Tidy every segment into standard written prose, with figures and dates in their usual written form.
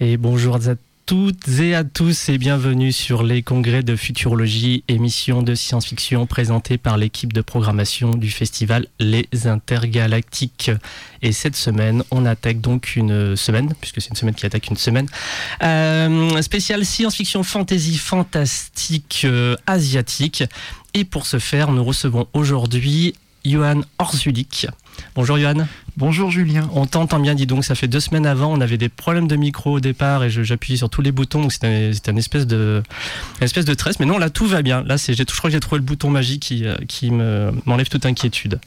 Et bonjour à toutes et à tous et bienvenue sur les congrès de futurologie, émission de science-fiction présentée par l'équipe de programmation du festival Les Intergalactiques. Et cette semaine, on attaque donc une semaine, puisque c'est une semaine qui attaque une semaine, spéciale science-fiction, fantasy, fantastique, asiatique. Et pour ce faire, nous recevons aujourd'hui Yohan Orzulik. Bonjour Yohan. Bonjour Julien. On t'entend bien, dis donc, ça fait 2 semaines avant, on avait des problèmes de micro au départ et j'appuyais sur tous les boutons, donc c'était une espèce de tresse, mais non, là tout va bien, là, je crois que j'ai trouvé le bouton magique qui m'enlève toute inquiétude.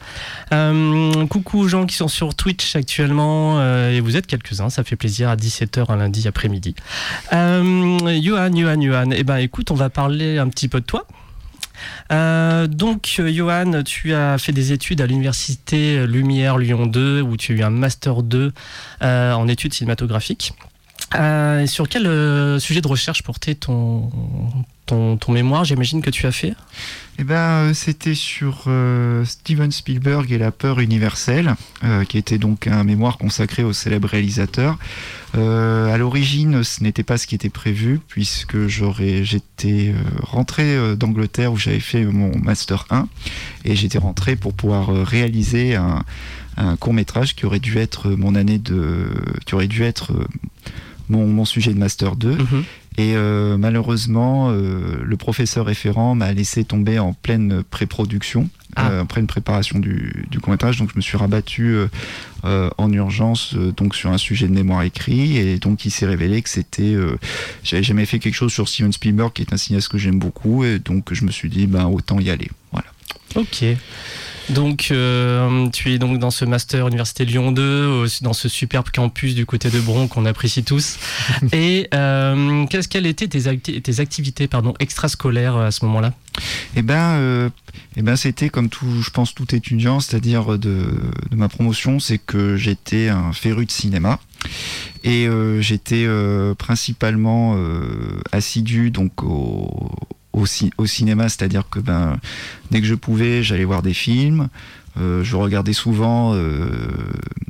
Coucou aux gens qui sont sur Twitch actuellement, et vous êtes quelques-uns, ça fait plaisir, à 17h un lundi après-midi. Yohan, eh ben écoute, on va parler un petit peu de toi. Donc Yohan, tu as fait des études à l'Université Lumière Lyon 2 où tu as eu un Master 2 en études cinématographiques. Sur quel sujet de recherche portait ton mémoire, j'imagine, que tu as fait ? Eh ben, c'était sur Steven Spielberg et la peur universelle, qui était donc un mémoire consacré au célèbre réalisateur. À l'origine, ce n'était pas ce qui était prévu, puisque j'étais rentré d'Angleterre où j'avais fait mon Master 1, et j'étais rentré pour pouvoir réaliser un court-métrage qui aurait dû être mon sujet de Master 2. Mmh. Et malheureusement, le professeur référent m'a laissé tomber en pleine pré-production, en pleine préparation du court-métrage. Donc je me suis rabattu en urgence donc sur un sujet de mémoire écrit. Et donc il s'est révélé que c'était... j'avais jamais fait quelque chose sur Steven Spielberg, qui est un cinéaste que j'aime beaucoup. Et donc je me suis dit, autant y aller. Voilà. Ok. Donc tu es donc dans ce Master Université Lyon 2, dans ce superbe campus du côté de Bron qu'on apprécie tous. Et quelles étaient tes activités extrascolaires à ce moment-là ? Eh ben, c'était comme tout, je pense, tout étudiant, c'est-à-dire de ma promotion, c'est que j'étais un féru de cinéma. Et j'étais principalement assidu donc au cinéma, c'est-à-dire que dès que je pouvais, j'allais voir des films. Je regardais souvent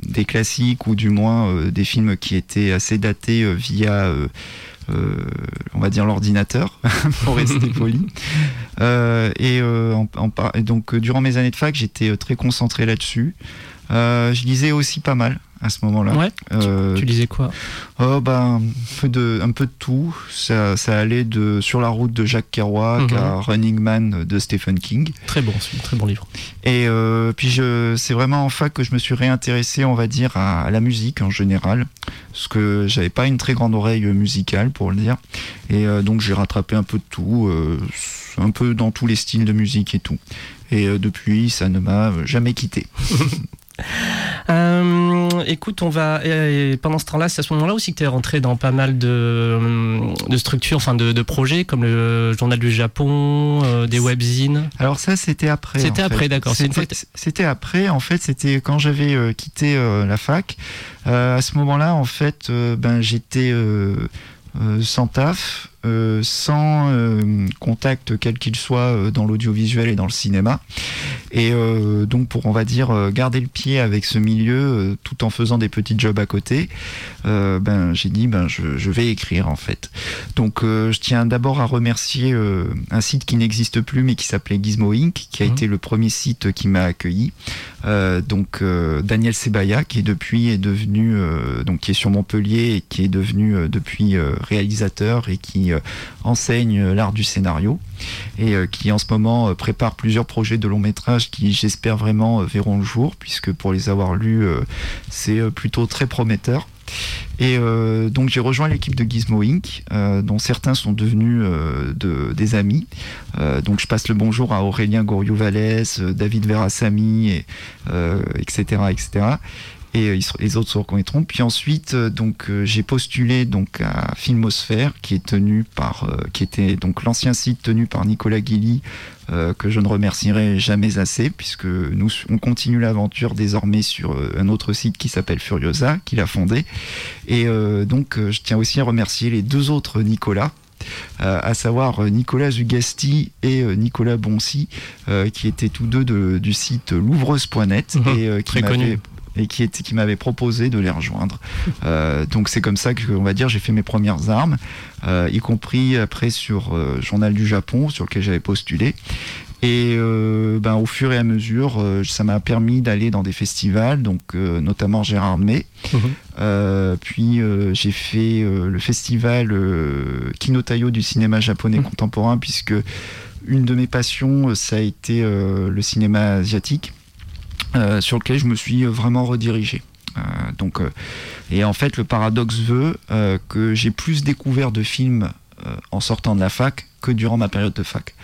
des classiques, ou du moins des films qui étaient assez datés via on va dire l'ordinateur pour rester poli. Et donc durant mes années de fac, j'étais très concentré là-dessus. Je lisais aussi pas mal à ce moment-là. Ouais. Tu lisais quoi ? Un peu de tout. Ça allait de Sur la route de Jacques Kerouac à Running Man de Stephen King. Très bon livre. Et puis c'est vraiment en fac que je me suis réintéressé, on va dire, à la musique en général, parce que j'avais pas une très grande oreille musicale, pour le dire. Et donc j'ai rattrapé un peu de tout, un peu dans tous les styles de musique et tout. Et depuis, ça ne m'a jamais quitté. Écoute, et pendant ce temps-là, c'est à ce moment-là aussi que tu es rentré dans pas mal de structures, enfin de projets comme le Journal du Japon, des webzines. Alors ça, c'était après. D'accord. C'était après. En fait, c'était quand j'avais quitté la fac. À ce moment-là, en fait, j'étais sans taf, sans contact quel qu'il soit dans l'audiovisuel et dans le cinéma, et donc pour, on va dire, garder le pied avec ce milieu tout en faisant des petits jobs à côté, j'ai dit je vais écrire, en fait. Donc je tiens d'abord à remercier un site qui n'existe plus mais qui s'appelait Gizmo Inc, qui a été le premier site qui m'a accueilli, donc Daniel Sebaia, qui est devenu donc qui est sur Montpellier et qui est devenu depuis réalisateur et qui enseigne l'art du scénario et qui en ce moment prépare plusieurs projets de long métrage qui, j'espère vraiment, verront le jour, puisque pour les avoir lus, c'est plutôt très prometteur. Et donc j'ai rejoint l'équipe de Gizmo Inc, dont certains sont devenus des amis. Donc je passe le bonjour à Aurélien Gouriou-Vallès, David Verasamy, etc. Et les autres se reconnaîtront. Puis ensuite, donc, j'ai postulé donc à Filmosphère, qui était donc l'ancien site tenu par Nicolas Guilly, que je ne remercierai jamais assez, puisque on continue l'aventure désormais sur un autre site qui s'appelle Furiosa, qu'il a fondé. Et donc, je tiens aussi à remercier les 2 autres Nicolas, à savoir Nicolas Zugasti et Nicolas Boncy, qui étaient tous deux du site louvreuse.net, et qui m'avaient proposé de les rejoindre. Donc c'est comme ça que, on va dire, j'ai fait mes premières armes, y compris après sur Journal du Japon, sur lequel j'avais postulé. Et ben, au fur et à mesure, ça m'a permis d'aller dans des festivals, donc notamment Gérard May. Puis j'ai fait le festival Kinotayo du cinéma japonais contemporain, puisque une de mes passions, ça a été le cinéma asiatique, sur lequel je me suis vraiment redirigé. Donc, et en fait, le paradoxe veut que j'ai plus découvert de films en sortant de la fac que durant ma période de fac.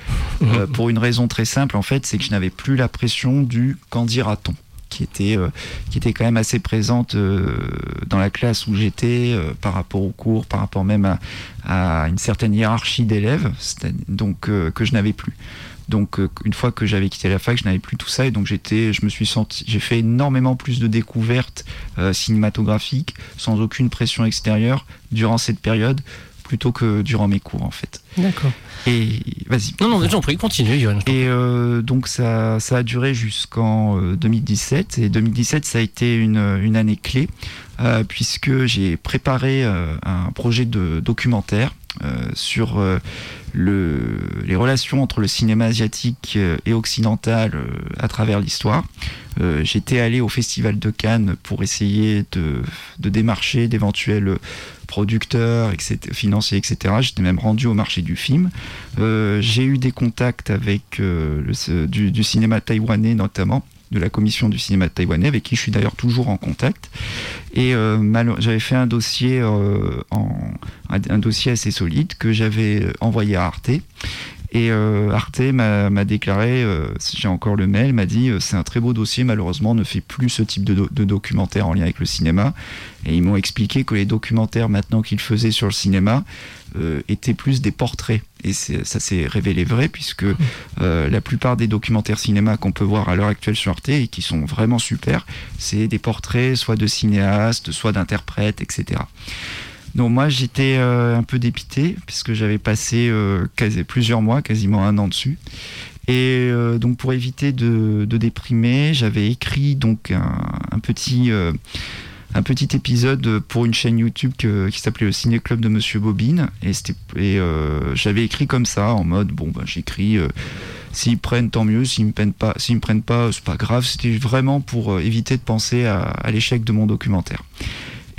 Pour une raison très simple, en fait, c'est que je n'avais plus la pression du « qu'en dira-t-on » qui était quand même assez présente dans la classe où j'étais, par rapport aux cours, par rapport même à une certaine hiérarchie d'élèves, donc, que je n'avais plus. Donc, une fois que j'avais quitté la fac, je n'avais plus tout ça, et donc j'ai fait énormément plus de découvertes cinématographiques, sans aucune pression extérieure, durant cette période, plutôt que durant mes cours, en fait. D'accord. Et vas-y. Non, j'en prie, continue, Yohan. Et donc ça a duré jusqu'en 2017, et 2017 ça a été une année clé, puisque j'ai préparé un projet de documentaire sur les relations entre le cinéma asiatique et occidental à travers l'histoire. J'étais allé au Festival de Cannes pour essayer de démarcher d'éventuels producteurs, financiers, etc. J'étais même rendu au marché du film. J'ai eu des contacts avec du cinéma taïwanais, notamment de la commission du cinéma taïwanais, avec qui je suis d'ailleurs toujours en contact. Et j'avais fait un dossier assez solide que j'avais envoyé à Arte. Et Arte m'a déclaré, j'ai encore le mail, m'a dit c'est un très beau dossier, malheureusement on ne fait plus ce type de documentaire en lien avec le cinéma. Et ils m'ont expliqué que les documentaires maintenant qu'ils faisaient sur le cinéma étaient plus des portraits. Et ça s'est révélé vrai, puisque la plupart des documentaires cinéma qu'on peut voir à l'heure actuelle sur Arte, et qui sont vraiment super, c'est des portraits soit de cinéastes, soit d'interprètes, etc. Donc moi j'étais un peu dépité, puisque j'avais passé plusieurs mois, quasiment un an dessus. Et donc pour éviter de déprimer, j'avais écrit donc un petit épisode pour une chaîne YouTube qui s'appelait Le Ciné Club de Monsieur Bobine. Et j'avais écrit comme ça, en mode j'écris. S'ils prennent, tant mieux. S'ils me prennent pas, c'est pas grave. C'était vraiment pour éviter de penser à l'échec de mon documentaire.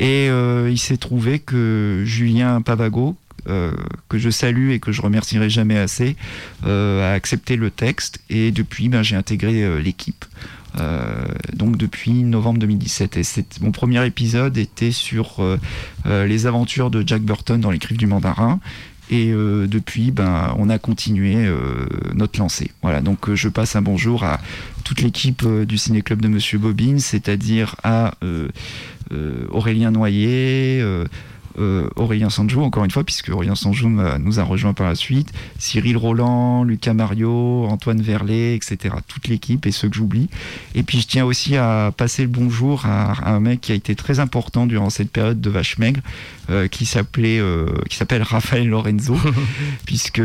Et il s'est trouvé que Julien Pavago, que je salue et que je remercierai jamais assez, a accepté le texte, et depuis j'ai intégré l'équipe. Donc depuis novembre 2017. Et mon premier épisode était sur les aventures de Jack Burton dans les Griffes du Mandarin. Et depuis, on a continué notre lancée. Voilà, donc je passe un bonjour à toute l'équipe du Ciné-Club de Monsieur Bobine, c'est-à-dire à Aurélien Noyer, Aurélien Sanjou, encore une fois, puisque Aurélien Sanjou nous a rejoint par la suite, Cyril Roland, Lucas Mario, Antoine Verlet, etc. Toute l'équipe et ceux que j'oublie. Et puis je tiens aussi à passer le bonjour à un mec qui a été très important durant cette période de vache maigre, qui s'appelle Raphaël Lorenzo, puisque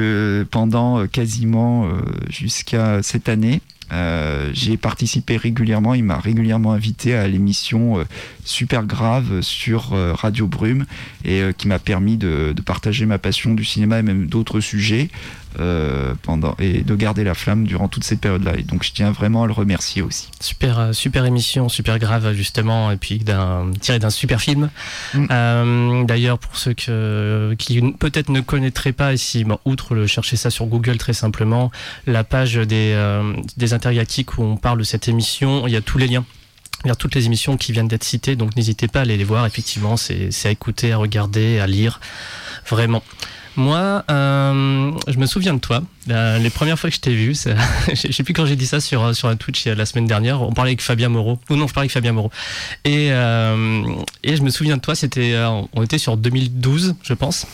pendant quasiment jusqu'à cette année, j'ai participé régulièrement, il m'a régulièrement invité à l'émission Super Grave sur Radio Brume, et qui m'a permis de partager ma passion du cinéma et même d'autres sujets, et de garder la flamme durant toute cette période-là. Et donc je tiens vraiment à le remercier aussi. Super émission, Super Grave justement, et puis tiré d'un super film. D'ailleurs, pour ceux qui peut-être ne connaîtraient pas ici, outre le chercher ça sur Google très simplement, la page des Intergalactiques où on parle de cette émission, il y a tous les liens. Il y a toutes les émissions qui viennent d'être citées, donc n'hésitez pas à aller les voir, effectivement, c'est à écouter, à regarder, à lire, vraiment. Moi, je me souviens de toi, les premières fois que je t'ai vu, je sais plus quand j'ai dit ça sur un Twitch la semaine dernière, on parlait avec Fabien Moreau, je parlais avec Fabien Moreau, et je me souviens de toi, on était sur 2012, je pense,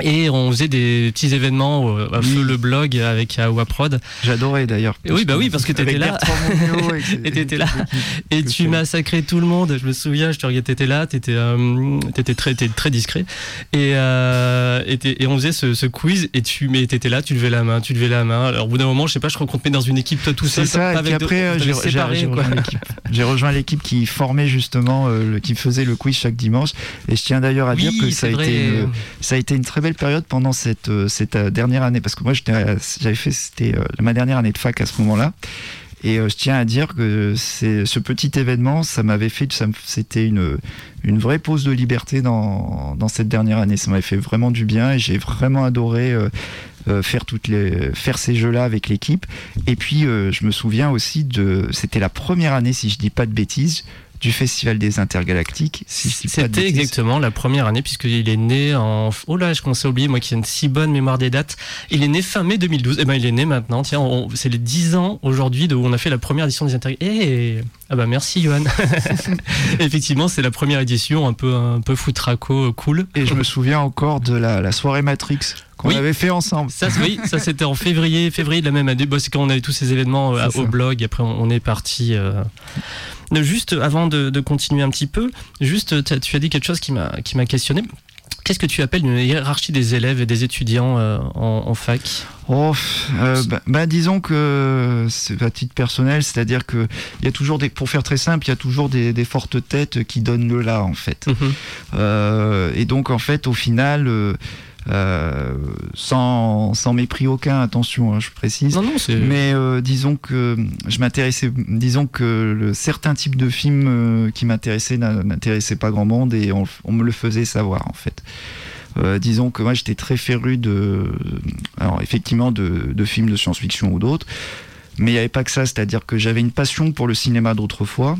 Et on faisait des petits événements à feu le blog avec Awa Prod. J'adorais d'ailleurs. Oui, bah oui, parce que t'étais là. Et t'étais là. Et tu massacrais tout le monde. Je me souviens, je te regardais, t'étais là, t'étais très discret. Et on faisait ce quiz et t'étais là, tu levais la main. Alors au bout d'un moment, je sais pas, je crois qu'on te met dans une équipe toi tout seul. C'est ça, et après j'ai rejoint l'équipe qui formait justement, qui faisait le quiz chaque dimanche. Et je tiens d'ailleurs à dire que ça a été une très belle période pendant cette dernière année, parce que moi c'était ma dernière année de fac à ce moment-là, et je tiens à dire que ce petit événement, c'était une vraie pause de liberté dans cette dernière année. Ça m'avait fait vraiment du bien et j'ai vraiment adoré faire ces jeux-là avec l'équipe. Et puis je me souviens aussi c'était la première année, si je dis pas de bêtises, du Festival des Intergalactiques. C'était exactement la première année, puisqu'il est né en... Oh là, je commençais à oublier, moi qui ai une si bonne mémoire des dates. Il est né fin mai 2012. Eh ben, il est né maintenant. Tiens, c'est les 10 ans aujourd'hui où on a fait la première édition des Intergalactiques. Ah bah merci Yohan. Effectivement, c'est la première édition un peu foutraco cool. Et je me souviens encore de la soirée Matrix qu'on avait fait ensemble. Ça c'était en février de la même année. Bon, c'est quand on avait tous ces événements au blog. Après on est parti. Juste avant de continuer un petit peu, tu as dit quelque chose qui m'a questionné. Qu'est-ce que tu appelles une hiérarchie des élèves et des étudiants en fac ? Disons que c'est à titre personnel, c'est-à-dire que il y a toujours pour faire très simple, il y a toujours des fortes têtes qui donnent le là en fait. Mmh. Et donc en fait, au final. Sans mépris aucun, attention, hein, je précise. Non, c'est... Mais disons que je m'intéressais, certains types de films qui m'intéressaient n'intéressaient pas grand monde et on me le faisait savoir en fait. Disons que moi j'étais très féru de films de science-fiction ou d'autres, mais il n'y avait pas que ça, c'est-à-dire que j'avais une passion pour le cinéma d'autrefois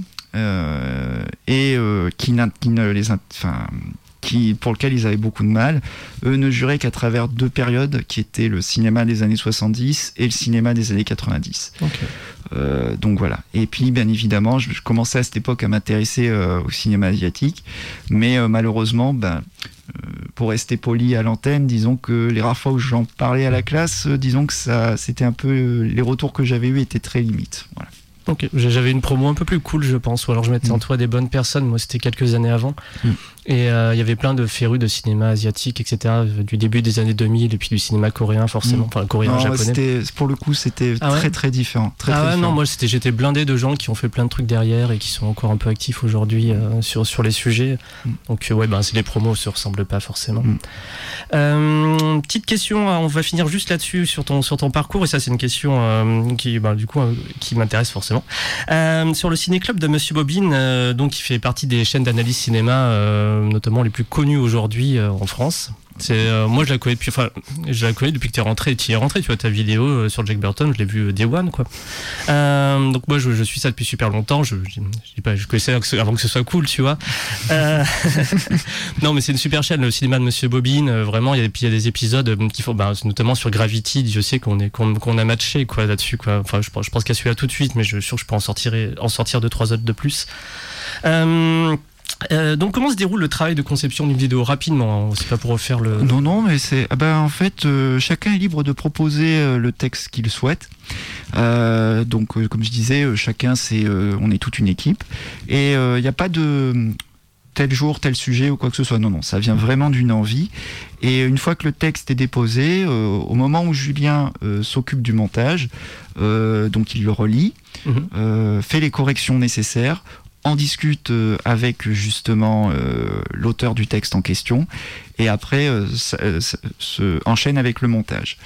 pour lequel ils avaient beaucoup de mal. Eux ne juraient qu'à travers deux périodes qui étaient le cinéma des années 70 et le cinéma des années 90. Okay. Donc voilà. Et puis bien évidemment, je commençais à cette époque à m'intéresser au cinéma asiatique, mais malheureusement, pour rester poli à l'antenne, disons que les rares fois où j'en parlais à la classe, disons que ça, c'était un peu les retours que j'avais eus étaient très limites. Voilà. Okay. J'avais une promo un peu plus cool, je pense, ou alors je mettais en toi des bonnes personnes. Moi, c'était quelques années avant. Et il y avait plein de férus de cinéma asiatique, etc., du début des années 2000, et puis du cinéma coréen, forcément. Enfin, coréen, japonais. Pour le coup, c'était très différent. Non, moi, j'étais blindé de gens qui ont fait plein de trucs derrière et qui sont encore un peu actifs aujourd'hui sur les sujets. Donc, les promos se ressemblent pas forcément. Petite question, on va finir juste là-dessus, sur ton parcours, et ça, c'est une question qui m'intéresse forcément. Sur le Ciné Club de Monsieur Bobine, donc il fait partie des chaînes d'analyse cinéma, notamment les plus connues aujourd'hui en France. Moi je la connais depuis que tu es rentré, tu vois, ta vidéo sur Jack Burton, je l'ai vue Day One quoi. Donc moi je suis ça depuis super longtemps, je dis pas, je connaissais avant que ce soit cool, tu vois. Non mais c'est une super chaîne, le cinéma de Monsieur Bobine, vraiment, il y a des épisodes qui font, notamment sur Gravity, je sais qu'on a matché quoi là-dessus quoi. Enfin je pense qu'à celui-là tout de suite, mais je suis sûr que je peux en sortir 2-3 autres de plus. Donc comment se déroule le travail de conception d'une vidéo rapidement, hein, c'est pas pour refaire le... Non mais c'est... en fait chacun est libre de proposer le texte qu'il souhaite. Donc comme je disais, chacun on est toute une équipe. Et il n'y a pas de tel jour, tel sujet ou quoi que ce soit. Non, ça vient vraiment d'une envie. Et une fois que le texte est déposé, au moment où Julien s'occupe du montage, donc il le relit, fait les corrections nécessaires, on discute avec justement l'auteur du texte en question et après se enchaîne avec le montage.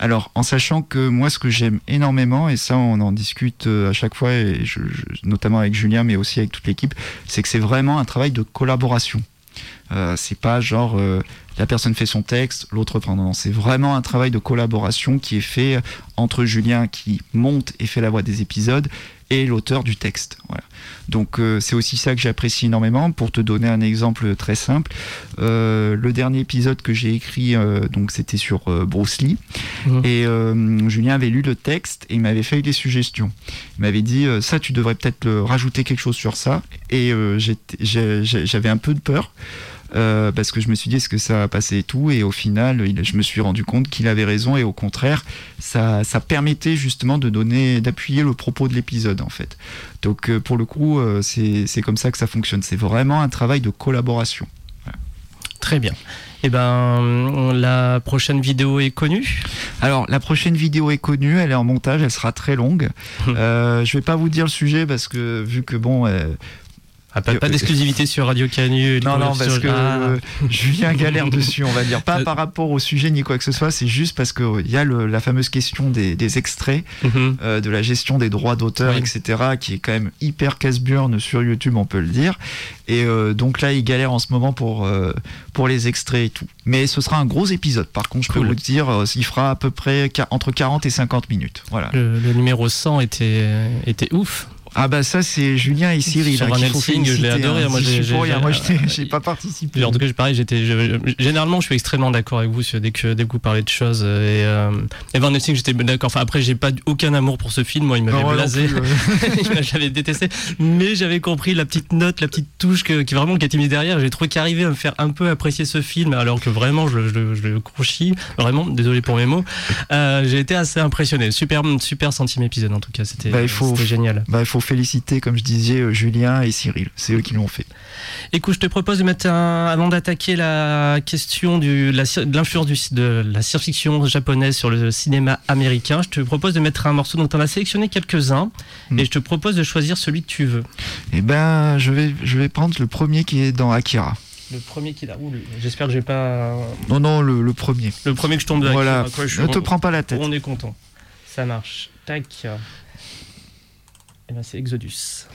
Alors en sachant que moi ce que j'aime énormément, et ça on en discute à chaque fois, et notamment avec Julien mais aussi avec toute l'équipe, c'est que c'est vraiment un travail de collaboration. C'est pas genre la personne fait son texte, l'autre prend. Non, c'est vraiment un travail de collaboration qui est fait entre Julien qui monte et fait la voix des épisodes et l'auteur du texte. Voilà. Donc c'est aussi ça que j'apprécie énormément. Pour te donner un exemple très simple, le dernier épisode que j'ai écrit, donc c'était sur Bruce Lee, et Julien avait lu le texte et il m'avait fait des suggestions. Il m'avait dit ça, tu devrais peut-être rajouter quelque chose sur ça. Et j'avais un peu de peur. parce que je me suis dit est-ce que ça a passé et tout, et au final je me suis rendu compte qu'il avait raison, et au contraire ça permettait justement de donner, d'appuyer le propos de l'épisode en fait. Donc pour le coup c'est comme ça que ça fonctionne, c'est vraiment un travail de collaboration. Voilà. Très bien. Et eh ben, la prochaine vidéo est connue. Alors, la prochaine vidéo est connue, elle est en montage, elle sera très longue. Je vais pas vous dire le sujet parce que, vu que bon... Pas d'exclusivité sur Radio Canus. Non, parce que Julien galère dessus, on va dire. Pas par rapport au sujet ni quoi que ce soit, c'est juste parce qu'il y a la fameuse question des extraits, de la gestion des droits d'auteur, oui, etc., qui est quand même hyper casse-burne sur YouTube, on peut le dire. Et donc là, il galère en ce moment pour les extraits et tout. Mais ce sera un gros épisode, par contre, je peux vous dire, il fera à peu près entre 40 et 50 minutes. Voilà. Le numéro 100 était ouf. Ah bah ça c'est Julien et Cyril. Sur Van Helsing, je l'ai adoré. Moi j'ai pas participé. En tout cas pareil, généralement je suis extrêmement d'accord avec vous dès que vous parlez de choses, et Van Helsing j'étais d'accord. Enfin après j'ai pas aucun amour pour ce film, moi il m'avait blasé, j'avais détesté, mais j'avais compris la petite note, la petite touche qui était mise derrière. J'ai trouvé qu'arriver à me faire un peu apprécier ce film alors que vraiment je le crochis vraiment. Désolé pour mes mots. J'ai été assez impressionné. Super centième épisode en tout cas, c'était génial. Il faut féliciter, comme je disais, Julien et Cyril, c'est eux qui l'ont fait. Écoute, je te propose de mettre avant d'attaquer la question de l'influence de la science-fiction japonaise sur le cinéma américain, je te propose de mettre un morceau dont on a sélectionné quelques-uns, et je te propose de choisir celui que tu veux. Eh ben, je vais prendre le premier qui est dans Akira. Le premier qu'il a. J'espère que j'ai pas. Non, le premier. Le premier que je tombe de Akira. Voilà. Ne te prends pas la tête. On est content. Ça marche. Tac. Et bien c'est Exodus.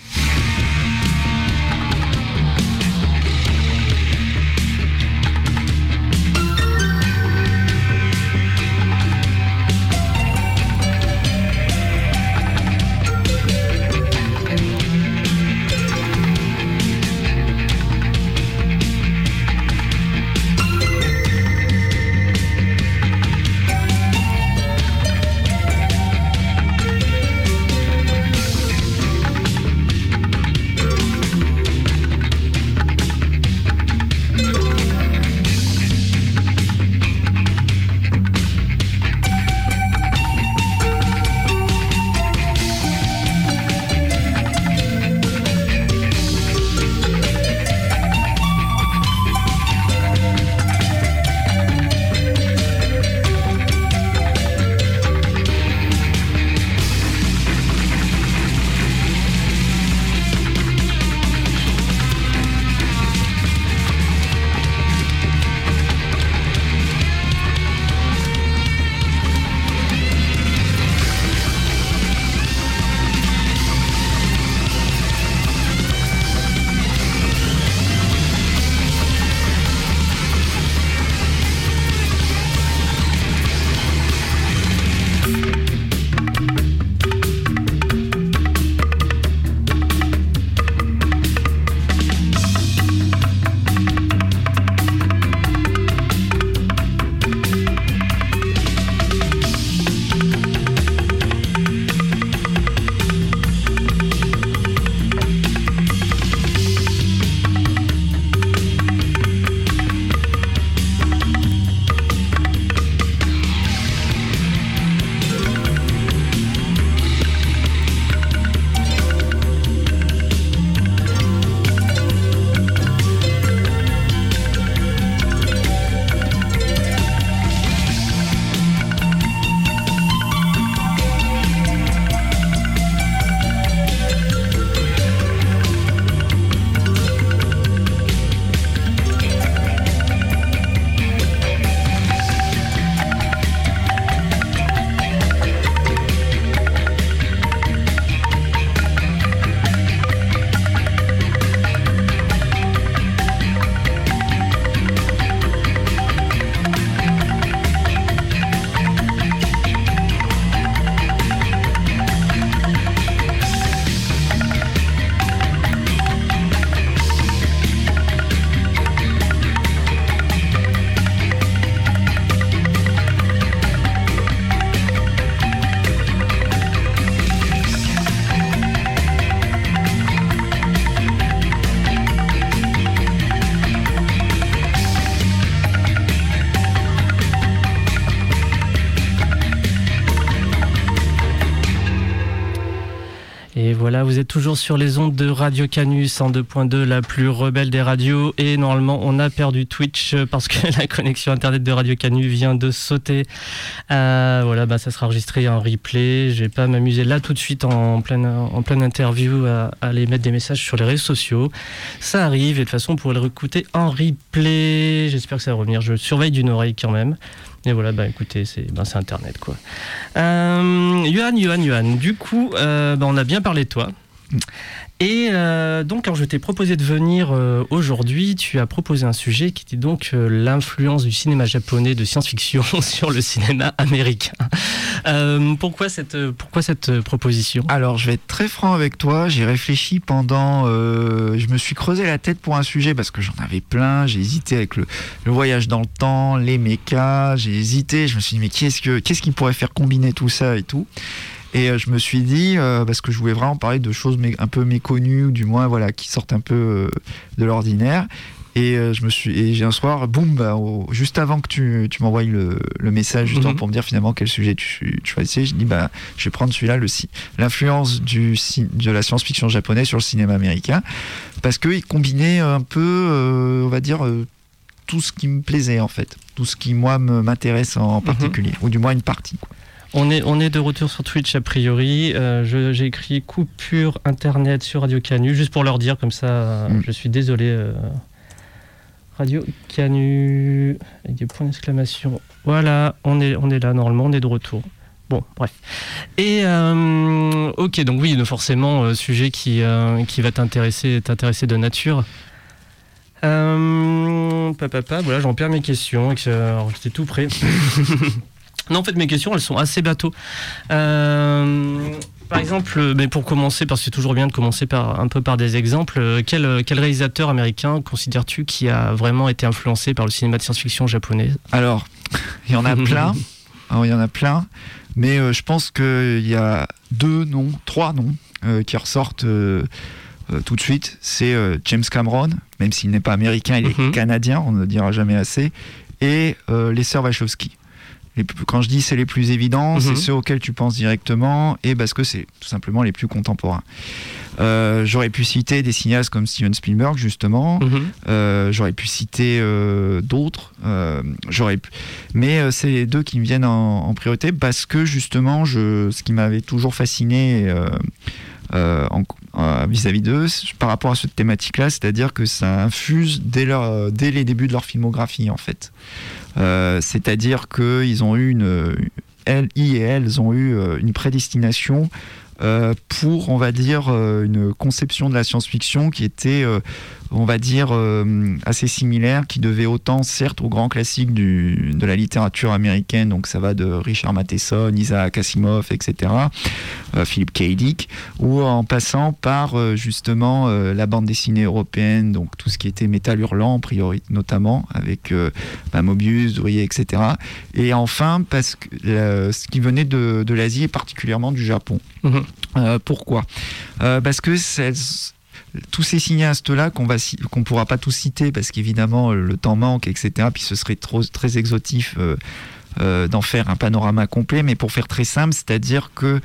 voilà, vous êtes toujours sur les ondes de Radio Canus en 2.2, la plus rebelle des radios. Et normalement, on a perdu Twitch parce que la connexion internet de Radio Canus vient de sauter. Voilà, bah, ça sera enregistré en replay. Je vais pas m'amuser là tout de suite en pleine interview à aller mettre des messages sur les réseaux sociaux. Ça arrive et de toute façon, on pourrait le réécouter en replay. J'espère que ça va revenir. Je surveille d'une oreille quand même. Et voilà, bah écoutez, c'est internet quoi. Yohan, du coup, on a bien parlé de toi. Et donc, quand je t'ai proposé de venir aujourd'hui, tu as proposé un sujet qui était donc l'influence du cinéma japonais de science-fiction sur le cinéma américain. Pourquoi cette proposition ? Alors, je vais être très franc avec toi. J'ai réfléchi pendant... je me suis creusé la tête pour un sujet parce que j'en avais plein. J'ai hésité avec le voyage dans le temps, les mechas. J'ai hésité. Je me suis dit, mais qu'est-ce qui pourrait faire combiner tout ça et tout ? Et je me suis dit, parce que je voulais vraiment parler de choses un peu méconnues, ou du moins voilà, qui sortent un peu de l'ordinaire. Et j'ai un soir, boum, juste avant que tu m'envoies le message, justement, pour me dire finalement quel sujet tu choisissais, je dis, bah, je vais prendre celui-là, l'influence de la science-fiction japonaise sur le cinéma américain, parce qu'il combinait un peu, on va dire, tout ce qui me plaisait en fait, tout ce qui, moi, m'intéresse en particulier, ou du moins une partie, quoi. On est de retour sur Twitch a priori. J'ai écrit coupure internet sur Radio Canus, juste pour leur dire comme ça. Je suis désolé. Radio Canus avec des points d'exclamation. Voilà, on est là normalement, on est de retour. Bon, bref. Et ok, donc oui, forcément sujet qui va t'intéresser de nature. Voilà, j'en perds mes questions. Alors, j'étais tout prêt. Non, en fait, mes questions, elles sont assez bateaux. Par exemple, mais pour commencer, parce que c'est toujours bien de commencer par des exemples, quel réalisateur américain considères-tu qui a vraiment été influencé par le cinéma de science-fiction japonais ? Alors, il y en a plein. Mais je pense qu'il y a trois noms qui ressortent tout de suite. C'est James Cameron, même s'il n'est pas américain, il est canadien, on ne le dira jamais assez, et les Sœurs Wachowski. Quand je dis c'est les plus évidents, c'est ceux auxquels tu penses directement, et parce que c'est tout simplement les plus contemporains. J'aurais pu citer des cinéastes comme Steven Spielberg, justement. J'aurais pu citer d'autres. Mais c'est les deux qui me viennent en priorité, parce que justement, ce qui m'avait toujours fasciné vis-à-vis d'eux, par rapport à cette thématique-là, c'est-à-dire que ça infuse dès les débuts de leur filmographie, en fait. C'est-à-dire qu'ils ont eu une prédestination pour, on va dire, une conception de la science-fiction qui était, on va dire, assez similaire, qui devait autant, certes, aux grands classiques de la littérature américaine, donc ça va de Richard Matheson, Isaac Asimov, etc., Philip K. Dick, ou en passant par, justement, la bande dessinée européenne, donc tout ce qui était Métal Hurlant, notamment, avec Mobius, Drouillet, etc. Et enfin, parce que ce qui venait de l'Asie, et particulièrement du Japon. Pourquoi ? Parce que tous ces cinéastes-là qu'on pourra pas tous citer parce qu'évidemment le temps manque, etc. Puis ce serait trop, très exotique d'en faire un panorama complet. Mais pour faire très simple, c'est-à-dire que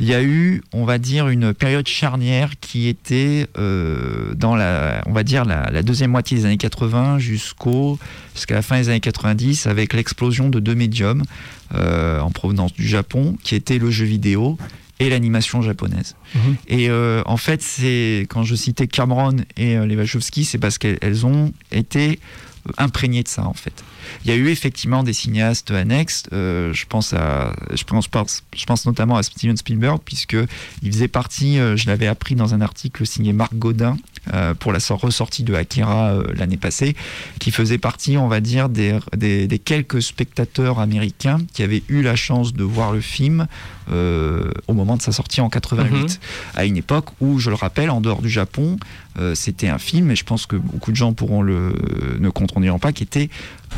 il y a eu, on va dire, une période charnière qui était dans la deuxième moitié des années 80 jusqu'à la fin des années 90, avec l'explosion de deux médiums en provenance du Japon, qui était le jeu vidéo et l'animation japonaise. Et en fait, quand je citais Cameron et les Wachowski, c'est parce qu'elles ont été imprégnées de ça, en fait. Il y a eu effectivement des cinéastes annexes, je pense notamment à Steven Spielberg, puisqu'il faisait partie, je l'avais appris dans un article signé Marc Godin, pour la ressortie de Akira l'année passée, qui faisait partie, on va dire, des quelques spectateurs américains qui avaient eu la chance de voir le film au moment de sa sortie en 88, à une époque où, je le rappelle, en dehors du Japon, c'était un film, et je pense que beaucoup de gens pourront ne contrediront pas, qui était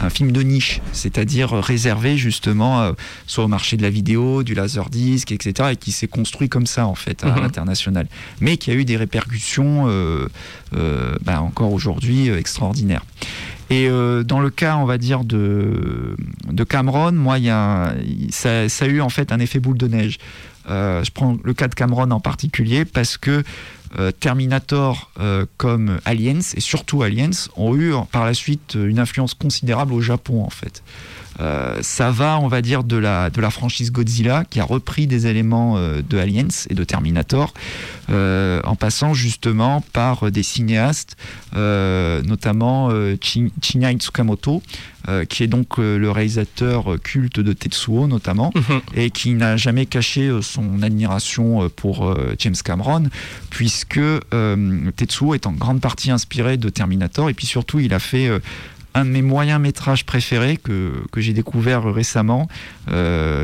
un film de niche, c'est-à-dire réservé justement soit au marché de la vidéo, du laserdisc, etc., et qui s'est construit comme ça en fait à l'international, mais qui a eu des répercussions encore aujourd'hui extraordinaires. Et dans le cas, on va dire, de Cameron, moi, ça a eu en fait un effet boule de neige. Je prends le cas de Cameron en particulier parce que Terminator comme Aliens, et surtout Aliens, ont eu par la suite une influence considérable au Japon en fait. Ça va, on va dire, de la franchise Godzilla qui a repris des éléments de Aliens et de Terminator en passant justement par des cinéastes, notamment Shinya Tsukamoto qui est donc le réalisateur culte de Tetsuo notamment, et qui n'a jamais caché son admiration pour James Cameron, puisque Tetsuo est en grande partie inspiré de Terminator, et puis surtout il a fait un de mes moyens métrages préférés que j'ai découvert récemment,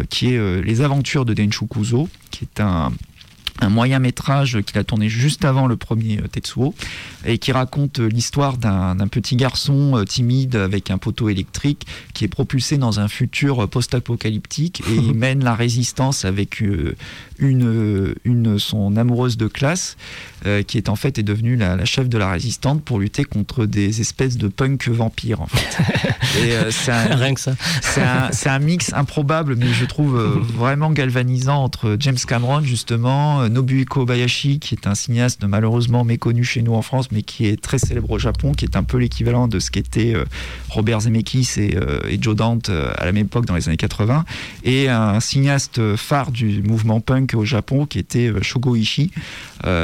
qui est Les Aventures de Denchu Kuso, qui est un moyen métrage qu'il a tourné juste avant le premier Tetsuo, et qui raconte l'histoire d'un petit garçon timide avec un poteau électrique qui est propulsé dans un futur post-apocalyptique, et il mène la résistance avec son amoureuse de classe qui est devenue la chef de la résistante pour lutter contre des espèces de punk vampires en fait. Et rien que ça. C'est un mix improbable, mais je trouve vraiment galvanisant, entre James Cameron justement, Nobuhiko Kobayashi, qui est un cinéaste malheureusement méconnu chez nous en France, mais qui est très célèbre au Japon, qui est un peu l'équivalent de ce qu'étaient Robert Zemeckis et Joe Dante à la même époque dans les années 80, et un cinéaste phare du mouvement punk au Japon qui était Shogo Ishii,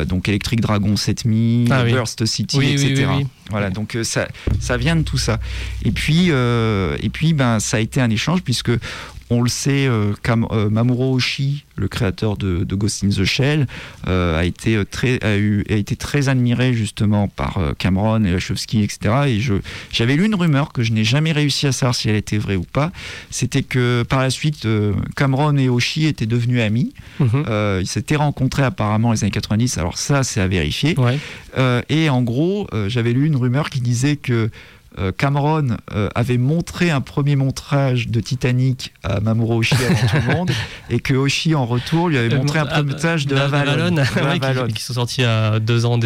donc Electric Dragon 7000, Burst City, etc. Oui. Voilà, donc ça vient de tout ça. Et puis, ça a été un échange, puisque on le sait, Mamoru Oshii, le créateur de Ghost in the Shell, a été très admiré justement par Cameron et Wachowski, etc. Et j'avais lu une rumeur que je n'ai jamais réussi à savoir si elle était vraie ou pas. C'était que par la suite, Cameron et Oshii étaient devenus amis. Ils s'étaient rencontrés apparemment dans les années 90. Alors ça, c'est à vérifier. Ouais. Et en gros, j'avais lu une rumeur qui disait que Cameron avait montré un premier montage de Titanic à Mamoru Oshii avant tout le monde, et que Oshii en retour lui avait montré un premier montage de Avalon, qui sont sortis à 2 ans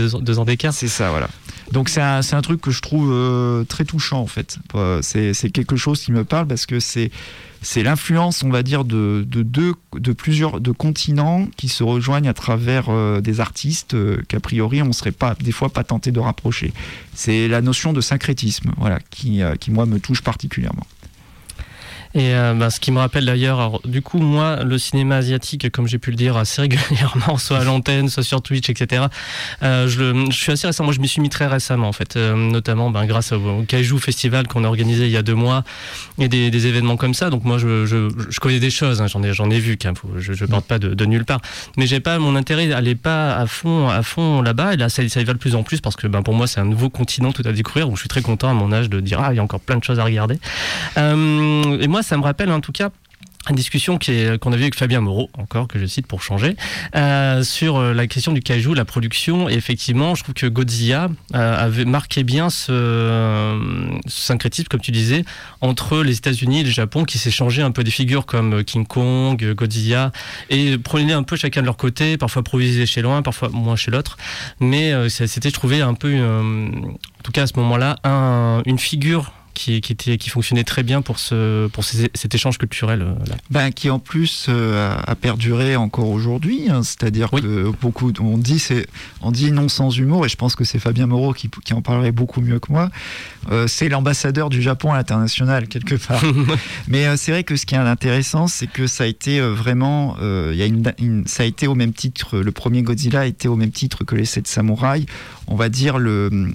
d'écart. C'est ça, voilà. Donc c'est un truc que je trouve très touchant en fait. C'est quelque chose qui me parle, parce que c'est l'influence, on va dire, de plusieurs continents qui se rejoignent à travers des artistes qu'a priori on serait pas des fois pas tenté de rapprocher. C'est la notion de syncrétisme, voilà, qui moi me touche particulièrement. Et ce qui me rappelle d'ailleurs, alors, du coup, moi, le cinéma asiatique, comme j'ai pu le dire assez régulièrement, soit à l'antenne, soit sur Twitch, etc. Je suis assez récemment, je m'y suis mis très récemment en fait, notamment grâce au Kaiju Festival qu'on a organisé il y a 2 mois, et des événements comme ça. Donc moi, je connais des choses, hein, j'en ai vu, hein, je ne porte pas de nulle part. Mais j'ai pas mon intérêt à aller pas à fond là-bas. Et là, ça y va de plus en plus, parce que pour moi, c'est un nouveau continent tout à découvrir. Donc je suis très content à mon âge de dire il y a encore plein de choses à regarder. Et moi, ça me rappelle en tout cas une discussion qu'on avait avec Fabien Moreau, encore, que je cite pour changer, sur la question du kaiju, la production. Et effectivement, je trouve que Godzilla avait marqué bien ce syncrétisme, comme tu disais, entre les États-Unis et le Japon, qui s'échangeaient un peu des figures comme King Kong, Godzilla, et prenaient un peu chacun de leur côté, parfois improvisés chez l'un, parfois moins chez l'autre. Mais c'était, je trouvais, un peu, en tout cas à ce moment-là, une figure qui fonctionnait très bien pour cet échange culturel là. Qui en plus a perduré encore aujourd'hui, hein, c'est-à-dire que beaucoup on dit non sans humour, et je pense que c'est Fabien Moreau qui en parlerait beaucoup mieux que moi, c'est l'ambassadeur du Japon à l'international quelque part. Mais c'est vrai que ce qui est intéressant, c'est que ça a été vraiment ça a été au même titre, le premier Godzilla a été au même titre que les 7 samouraïs, on va dire le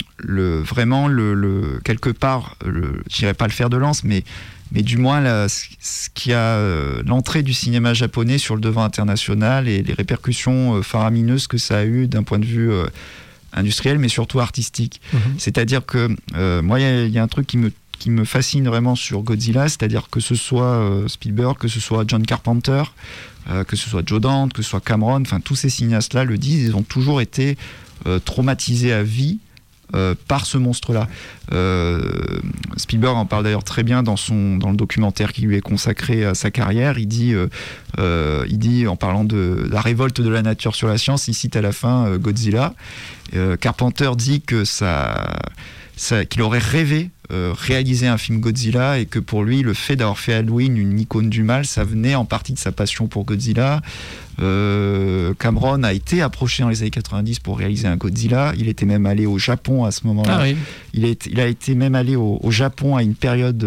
quelque part je dirais pas le fer de lance, mais du moins ce qui a l'entrée du cinéma japonais sur le devant international, et les répercussions faramineuses que ça a eu d'un point de vue industriel, mais surtout artistique. C'est-à-dire que moi, il y a un truc qui me fascine vraiment sur Godzilla, c'est-à-dire que ce soit Spielberg, que ce soit John Carpenter, que ce soit Joe Dante, que ce soit Cameron, enfin tous ces cinéastes-là le disent, ils ont toujours été traumatisés à vie par ce monstre-là. Spielberg en parle d'ailleurs très bien dans le documentaire qui lui est consacré à sa carrière. Il dit, en parlant de la révolte de la nature sur la science, il cite à la fin Godzilla. Carpenter dit qu'il aurait rêvé réaliser un film Godzilla, et que pour lui, le fait d'avoir fait Halloween une icône du mal, ça venait en partie de sa passion pour Godzilla. Cameron a été approché dans les années 90 pour réaliser un Godzilla. Il était même allé au Japon à ce moment-là. Ah oui. il a été même allé au Japon à une période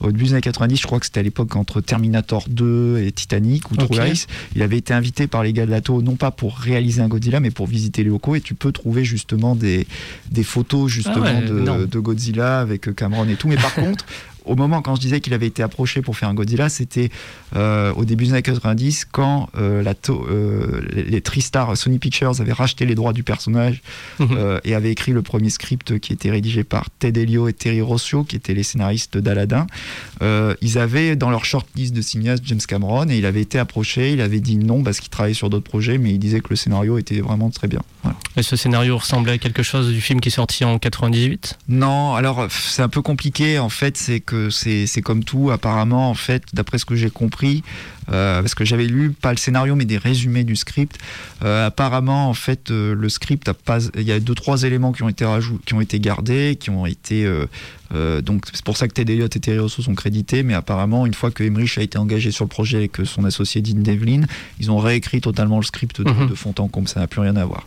au début des années 90, je crois que c'était à l'époque entre Terminator 2 et Titanic, ou True Lies. Il avait été invité par les gars de la Toho, non pas pour réaliser un Godzilla, mais pour visiter les locaux, et tu peux trouver justement des photos justement de Godzilla avec Cameron et tout. Mais par contre, au moment, quand je disais qu'il avait été approché pour faire un Godzilla, c'était au début des années 90, quand les Tristar Sony Pictures avaient racheté les droits du personnage et avaient écrit le premier script qui était rédigé par Ted Elio et Terry Rossio, qui étaient les scénaristes d'Aladin. Ils avaient dans leur shortlist de cinéastes James Cameron, et il avait été approché. Il avait dit non parce qu'il travaillait sur d'autres projets, mais il disait que le scénario était vraiment très bien. Voilà. Et ce scénario ressemblait à quelque chose du film qui est sorti en 98 ? Non, alors c'est un peu compliqué en fait, c'est que c'est comme tout, apparemment, en fait, d'après ce que j'ai compris, parce que j'avais lu, pas le scénario, mais des résumés du script. Apparemment, en fait, le script, il y a 2-3 éléments qui ont été gardés, qui ont été... donc c'est pour ça que Ted Elliott et Terry Rosso sont crédités, mais apparemment, une fois que Emmerich a été engagé sur le projet et que son associé Dean Devlin, ils ont réécrit totalement le script de fond en comble, ça n'a plus rien à voir.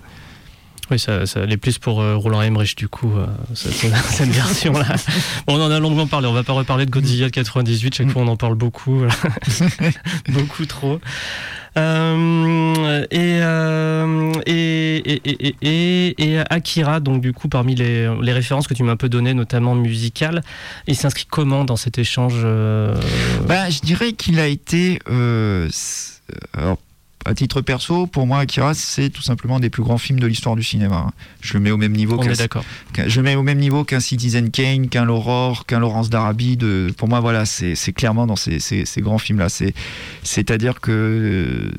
Oui, ça allait plus pour Roland Emmerich, du coup, cette version-là. Bon, on en a longuement parlé, on ne va pas reparler de Godzilla de 98, chaque fois on en parle beaucoup, beaucoup trop. Et Akira, donc du coup, parmi les références que tu m'as un peu données, notamment musicales, il s'inscrit comment dans cet échange Je dirais qu'il a été... à titre perso, pour moi, Akira, c'est tout simplement un des plus grands films de l'histoire du cinéma. Je le mets au même niveau qu'un Citizen Kane, qu'un L'Aurore, qu'un Laurence d'Arabie. Pour moi, voilà, c'est clairement dans ces grands films-là. C'est-à-dire que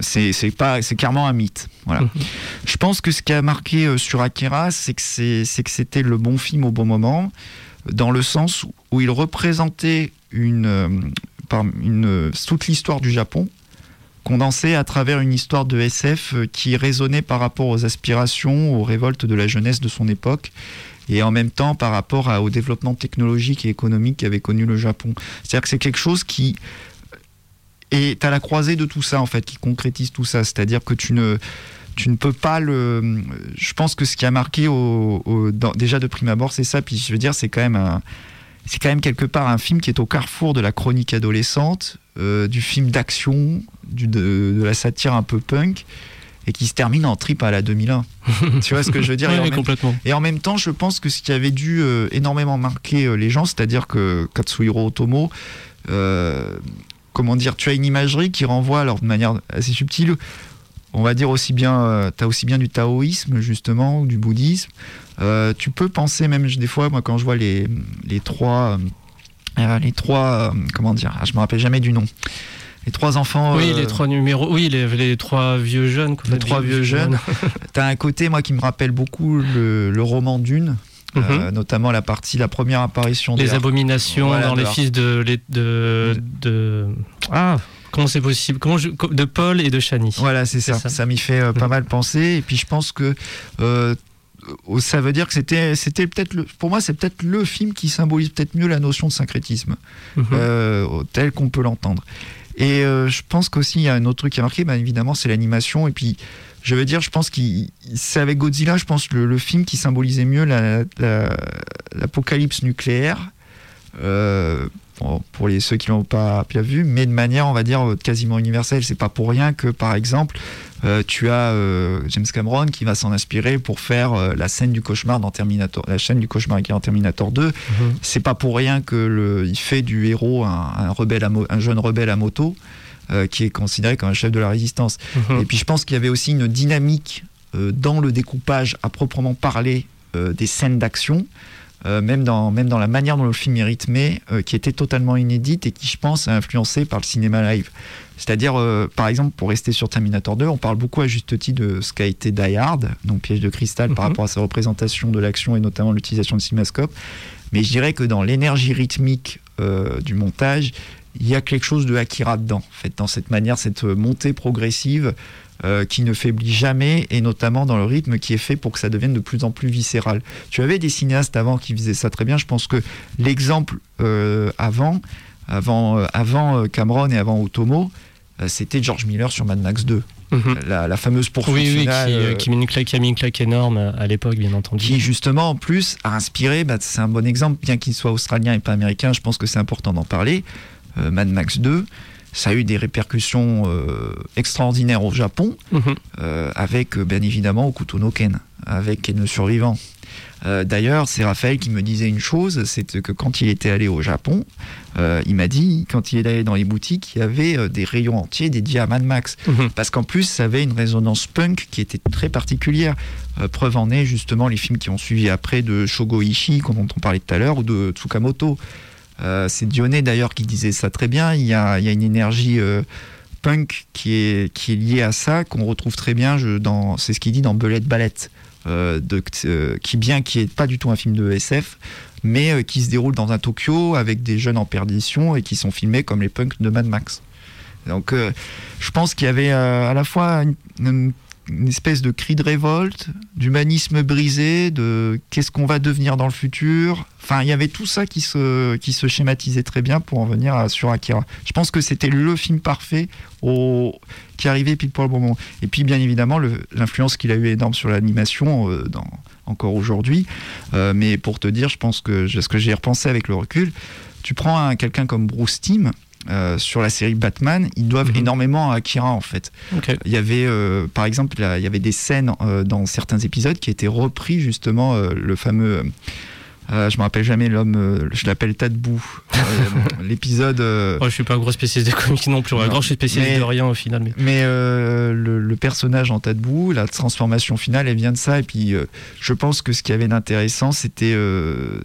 c'est clairement un mythe. Voilà. Je pense que ce qui a marqué sur Akira, c'est que c'était le bon film au bon moment, dans le sens où il représentait toute l'histoire du Japon, condensé à travers une histoire de SF qui résonnait par rapport aux aspirations, aux révoltes de la jeunesse de son époque, et en même temps par rapport au développement technologique et économique qu'avait connu le Japon. C'est-à-dire que c'est quelque chose qui est à la croisée de tout ça, en fait, qui concrétise tout ça. C'est-à-dire que tu ne peux pas le... Je pense que ce qui a marqué déjà de prime abord, c'est ça. Puis je veux dire, c'est quand même quelque part un film qui est au carrefour de la chronique adolescente, du film d'action, de la satire un peu punk, et qui se termine en trip à la 2001. Tu vois ce que je veux dire ? Oui, complètement. Et en même temps, je pense que ce qui avait dû énormément marquer les gens, c'est-à-dire que Katsuhiro Otomo, tu as une imagerie qui renvoie, alors de manière assez subtile, on va dire aussi bien du taoïsme justement, ou du bouddhisme. Tu peux penser même des fois, moi quand je vois je me rappelle jamais du nom. Les trois enfants... Oui, les trois numéros... Oui, les trois vieux jeunes. Les trois vieux jeunes. T'as un côté, moi, qui me rappelle beaucoup le roman Dune, notamment la première apparition... Les abominations dans les fils de... Ah, comment c'est possible ? De Paul et de Shani. Voilà, c'est ça. Ça m'y fait pas mal penser. Et puis, je pense que... ça veut dire que c'était peut-être pour moi c'est peut-être le film qui symbolise peut-être mieux la notion de syncrétisme tel qu'on peut l'entendre, et je pense qu'aussi il y a un autre truc qui a marqué, évidemment c'est l'animation, et puis je veux dire, je pense que c'est avec Godzilla, je pense le film qui symbolisait mieux l'apocalypse nucléaire, pour ceux qui ne l'ont pas bien vu, mais de manière, on va dire, quasiment universelle. C'est pas pour rien que, par exemple, tu as James Cameron qui va s'en inspirer pour faire la scène du cauchemar dans Terminator, la scène du cauchemar qui est dans Terminator 2. C'est pas pour rien que il fait du héros un jeune rebelle à moto, qui est considéré comme un chef de la résistance. Et puis je pense qu'il y avait aussi une dynamique dans le découpage à proprement parler des scènes d'action, même dans la manière dont le film est rythmé, qui était totalement inédite et qui, je pense, est influencée par le cinéma live. C'est-à-dire, par exemple, pour rester sur Terminator 2, on parle beaucoup à juste titre de ce qu'a été Die Hard, donc Piège de cristal, par rapport à sa représentation de l'action et notamment l'utilisation du cinémascope. Mais je dirais que dans l'énergie rythmique du montage, il y a quelque chose de Akira dedans, en fait, dans cette manière, cette montée progressive qui ne faiblit jamais, et notamment dans le rythme qui est fait pour que ça devienne de plus en plus viscéral. Tu avais des cinéastes avant qui faisaient ça très bien. Je pense que l'exemple avant Cameron et avant Otomo, c'était George Miller sur Mad Max 2. Mm-hmm. La fameuse poursuite finale qui a mis une claque énorme à l'époque, bien entendu, qui justement en plus a inspiré, c'est un bon exemple, bien qu'il soit australien et pas américain, je pense que c'est important d'en parler. Mad Max 2, ça a eu des répercussions extraordinaires au Japon, mm-hmm. Avec bien évidemment Hokuto no Ken, avec Ken le survivant. D'ailleurs, c'est Raphaël qui me disait une chose, c'est que quand il était allé au Japon, il m'a dit, quand il est allé dans les boutiques, il y avait des rayons entiers dédiés à Mad Max, mm-hmm. parce qu'en plus ça avait une résonance punk qui était très particulière. Preuve en est justement les films qui ont suivi après de Shogo Ishii, dont on parlait tout à l'heure, ou de Tsukamoto. C'est Dionnet d'ailleurs qui disait ça très bien, il y a une énergie punk qui est liée à ça, qu'on retrouve très bien, c'est ce qu'il dit dans Belette qui est pas du tout un film de SF, mais qui se déroule dans un Tokyo avec des jeunes en perdition et qui sont filmés comme les punks de Mad Max. Donc je pense qu'il y avait à la fois une espèce de cri de révolte, d'humanisme brisé, de qu'est-ce qu'on va devenir dans le futur. Enfin, il y avait tout ça qui se schématisait très bien pour en venir sur Akira. Je pense que c'était le film parfait qui arrivait pile pour le bon moment. Et puis, bien évidemment, l'influence qu'il a eu énorme sur l'animation, encore aujourd'hui. Mais pour te dire, je pense que ce que j'ai repensé avec le recul, tu prends quelqu'un comme Bruce Timm. Sur la série Batman, ils doivent énormément à Akira en fait. Okay. Il y avait par exemple il y avait des scènes dans certains épisodes qui étaient repris justement le fameux je me rappelle jamais l'homme, je l'appelle tas de boue. L'épisode. Je suis pas un gros spécialiste de comics non plus, je suis spécialiste de rien au final. Mais le personnage en tas de boue, la transformation finale, elle vient de ça. Et puis je pense que ce qu'il y avait d'intéressant, c'était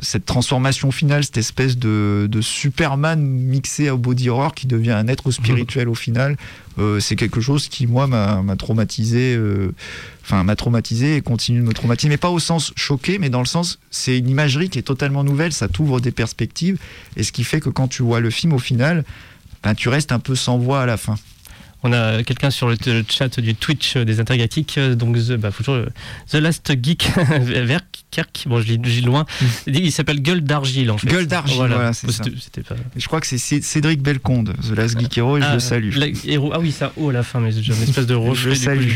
cette transformation finale, cette espèce de Superman mixé au body horror qui devient un être spirituel au final. C'est quelque chose qui moi m'a traumatisé, m'a traumatisé et continue de me traumatiser, mais pas au sens choqué, mais dans le sens c'est une imagerie qui est totalement nouvelle, ça t'ouvre des perspectives, et ce qui fait que quand tu vois le film au final, tu restes un peu sans voix à la fin. On a quelqu'un sur le chat du Twitch des Intergalactiques, donc The Last Geek Verkerk, bon je lis loin, il s'appelle Gueule d'Argile en fait. Gueule d'Argile, voilà c'est ça. Pas... Je crois que c'est Cédric Belconde, The Last Geek Hero, et je le salue. Ça à la fin, mais j'ai une espèce de reflet. Je salue.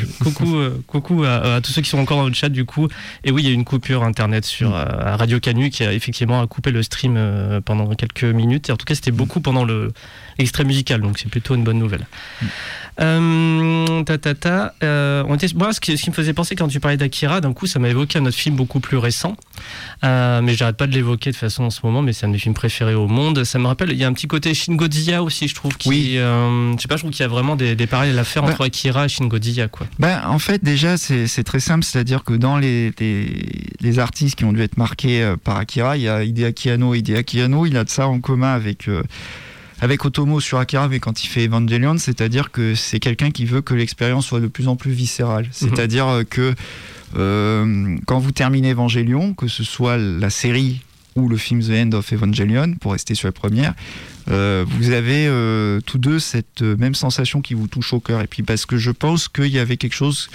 Coucou à tous ceux qui sont encore dans le chat du coup, et oui il y a une coupure internet sur à Radio Canu qui a effectivement coupé le stream pendant quelques minutes, et en tout cas c'était beaucoup pendant l'extrait musical, donc c'est plutôt une bonne nouvelle. Ce qui me faisait penser quand tu parlais d'Akira, d'un coup ça m'a évoqué un autre film beaucoup plus récent, mais j'arrête pas de l'évoquer de toute façon en ce moment, mais c'est un de mes films préférés au monde. Ça me rappelle, il y a un petit côté Shin Godzilla aussi, je trouve je trouve qu'il y a vraiment des parallèles à faire entre Akira et Shin Godzilla quoi. En fait déjà c'est très simple, c'est-à-dire que dans les artistes qui ont dû être marqués par Akira, il y a Hideaki Anno, il a de ça en commun avec Otomo sur Akira, mais quand il fait Evangelion, c'est-à-dire que c'est quelqu'un qui veut que l'expérience soit de plus en plus viscérale. C'est-à-dire que quand vous terminez Evangelion, que ce soit la série ou le film The End of Evangelion, pour rester sur la première, vous avez tous deux cette même sensation qui vous touche au cœur. Et puis parce que je pense qu'il y avait quelque chose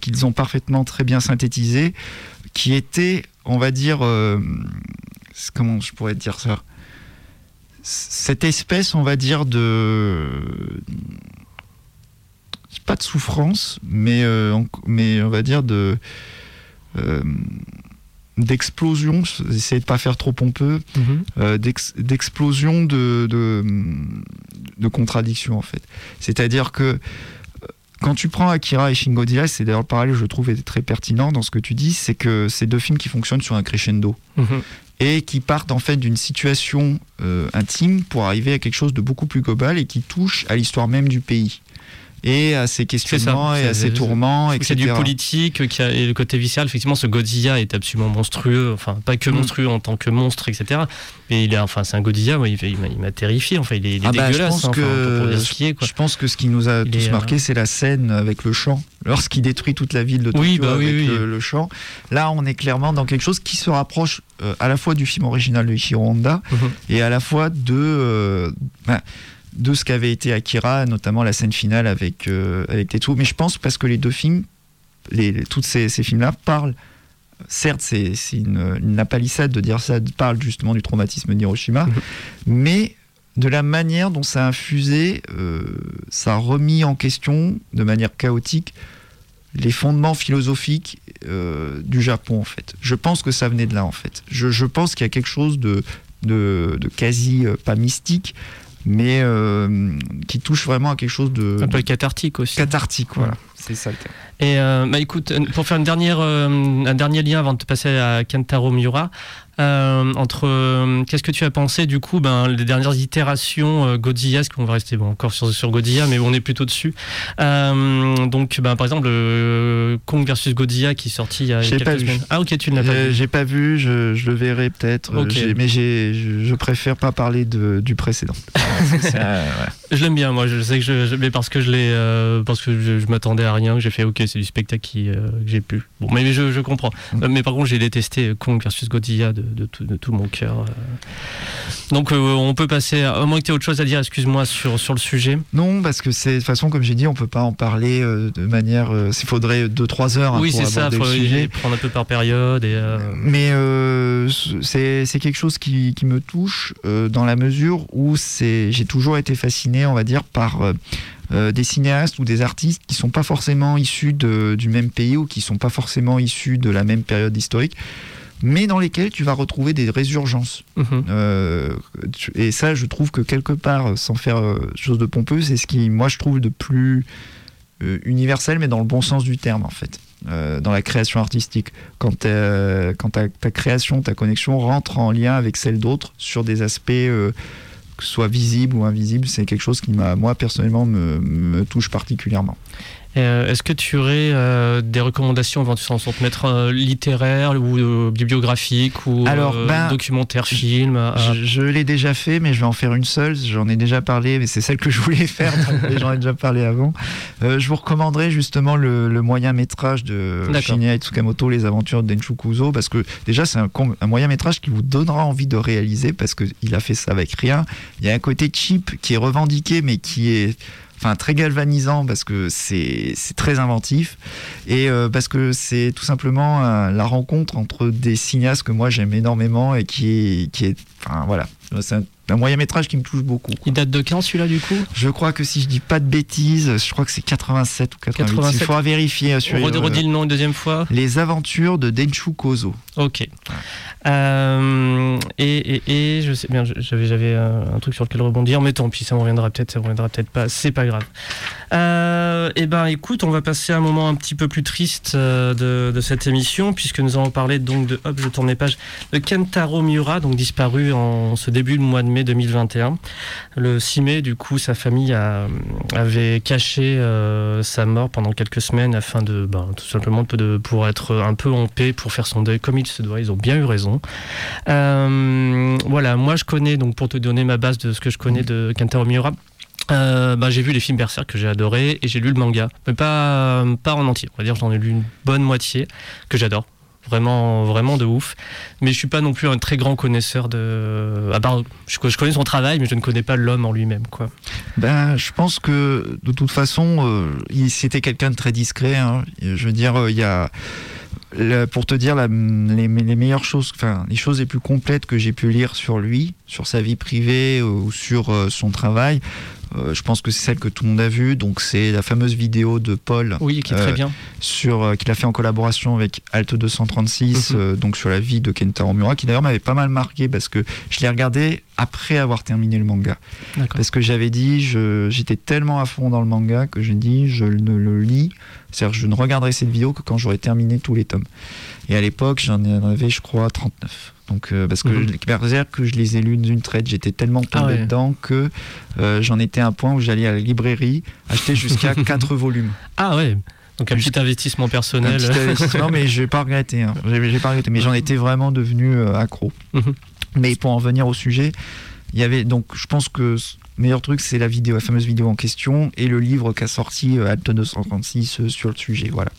qu'ils ont parfaitement très bien synthétisé, qui était, on va dire... comment je pourrais dire ça ? Cette espèce, on va dire, de... pas de souffrance, mais on va dire de... d'explosion, j'essaie de pas faire trop pompeux, d'explosion de contradiction, en fait. C'est-à-dire que quand tu prends Akira et Shin Godzilla, c'est d'ailleurs le parallèle, je trouve, est très pertinent dans ce que tu dis, c'est que c'est deux films qui fonctionnent sur un crescendo. Et qui partent en fait d'une situation intime pour arriver à quelque chose de beaucoup plus global et qui touche à l'histoire même du pays. et à ses questionnements et à ses tourments, etc. C'est du politique qui a, et le côté viscéral. Effectivement, ce Godzilla est absolument monstrueux. Enfin, pas que monstrueux en tant que monstre, etc. Mais il est, enfin, c'est un Godzilla. Ouais, il m'a terrifié. Enfin, il est dégueulasse. Je pense que ce qui nous a tous marqué, c'est la scène avec le chant, lorsqu'il détruit toute la ville de Tokyo le chant. Là, on est clairement dans quelque chose qui se rapproche à la fois du film original de Ichiro Honda et à la fois de ce qu'avait été Akira, notamment la scène finale avec Tetsuo. Mais je pense parce que les deux films, toutes ces films-là parlent, certes c'est une lapalissade de dire ça, parle justement du traumatisme d'Hiroshima, mais de la manière dont ça a infusé, ça a remis en question de manière chaotique les fondements philosophiques du Japon, en fait. Je pense que ça venait de là, en fait. Je pense qu'il y a quelque chose de quasi, pas mystique, mais qui touche vraiment à quelque chose de... Un peu cathartique aussi. Cathartique, voilà. C'est ça le terme. Et écoute, pour faire un dernier lien avant de te passer à Kentaro Miura, qu'est-ce que tu as pensé du coup les dernières itérations Godzilla, parce qu'on va rester encore sur Godzilla, mais on est plutôt dessus. Par exemple Kong vs Godzilla qui est sorti il y a quelques semaines. Ah ok, tu ne l'as pas vu. J'ai pas vu, je le verrai peut-être. Okay. Je préfère pas parler du précédent. Je l'aime bien, moi. Je sais que mais parce que je m'attendais à rien, que j'ai fait ok, c'est du spectacle que j'ai pu. Bon, mais je comprends. Mais par contre, j'ai détesté Kong vs Godzilla de tout mon cœur. Donc, on peut passer à moins que tu aies autre chose à dire, excuse-moi, sur le sujet. Non, parce que de toute façon, comme j'ai dit, on peut pas en parler de manière. Il faudrait 2-3 heures. Oui, c'est ça. Il faut prendre un peu par période. Mais c'est quelque chose qui me touche dans la mesure où j'ai toujours été fasciné, on va dire, par des cinéastes ou des artistes qui ne sont pas forcément issus du même pays ou qui ne sont pas forcément issus de la même période historique, mais dans lesquels tu vas retrouver des résurgences. Et ça, je trouve que quelque part, sans faire chose de pompeux, c'est ce qui, moi, je trouve de plus universel, mais dans le bon sens du terme, en fait, dans la création artistique. Quand ta création, ta connexion rentre en lien avec celle d'autres sur des aspects... que ce soit visible ou invisible, c'est quelque chose qui, moi, personnellement, me touche particulièrement. Est-ce que tu aurais des recommandations avant de s'en mettre littéraires ou bibliographiques ou documentaires, films Je l'ai déjà fait, mais je vais en faire une seule. J'en ai déjà parlé, mais c'est celle que je voulais faire. J'en ai déjà parlé avant. Je vous recommanderais justement le moyen-métrage de Shinya Tsukamoto, Les Aventures de Denchu Kuso, parce que déjà, c'est un moyen-métrage qui vous donnera envie de réaliser, parce qu'il a fait ça avec rien. Il y a un côté cheap qui est revendiqué, mais qui est... Enfin, très galvanisant parce que c'est très inventif et parce que c'est tout simplement la rencontre entre des cinéastes que moi j'aime énormément et qui est enfin voilà, c'est un moyen métrage qui me touche beaucoup, quoi. Il date de quand celui-là du coup ? Je crois que si je dis pas de bêtises, je crois que c'est 87 ou 88. Il faudra vérifier. Redis le nom une deuxième fois. Les Aventures de Denchu Kuso. Ok. Et je sais bien, j'avais un truc sur lequel rebondir, mais tant pis, ça me reviendra peut-être pas, c'est pas grave. Écoute, on va passer à un moment un petit peu plus triste de cette émission, puisque nous allons parler donc de Kentaro Miura, donc disparu en ce début de mois de mai 2021. Le 6 mai, du coup, sa famille avait caché sa mort pendant quelques semaines afin de, tout simplement, pour être un peu en paix, pour faire son deuil comme il se doit. Ils ont bien eu raison. Voilà, moi je connais, donc pour te donner ma base de ce que je connais de Kentaro Miura, j'ai vu les films Berserk que j'ai adoré et j'ai lu le manga, mais pas en entier. On va dire j'en ai lu une bonne moitié que j'adore. Vraiment, vraiment de ouf. Mais je suis pas non plus un très grand connaisseur de. À part, je connais son travail, mais je ne connais pas l'homme en lui-même, quoi. Je pense que de toute façon, c'était quelqu'un de très discret, hein. Je veux dire, il y a. Pour te dire les meilleures choses, enfin les choses les plus complètes que j'ai pu lire sur lui, sur sa vie privée ou sur son travail, je pense que c'est celle que tout le monde a vue. Donc c'est la fameuse vidéo de Paul, qui est très bien, qu'il a fait en collaboration avec Alt 236, donc sur la vie de Kentaro Miura, qui d'ailleurs m'avait pas mal marqué parce que je l'ai regardé après avoir terminé le manga. D'accord. Parce que j'avais dit, j'étais tellement à fond dans le manga que j'ai dit, je ne le lis. C'est-à-dire que je ne regarderai cette vidéo que quand j'aurai terminé tous les tomes. Et à l'époque, j'en avais, je crois, 39. Donc, parce que que je les ai lus d'une traite, j'étais tellement tombé dedans que j'en étais à un point où j'allais à la librairie acheter jusqu'à 4 volumes. Ah ouais. Donc un petit investissement personnel. Un petit investissement, mais je n'ai pas regretté. Hein. J'ai pas regretté, mais j'en étais vraiment devenu accro. Mais pour en venir au sujet, il y avait donc, je pense que le meilleur truc, c'est la vidéo, la fameuse vidéo en question, et le livre qu'a sorti Alte 236 sur le sujet. Voilà.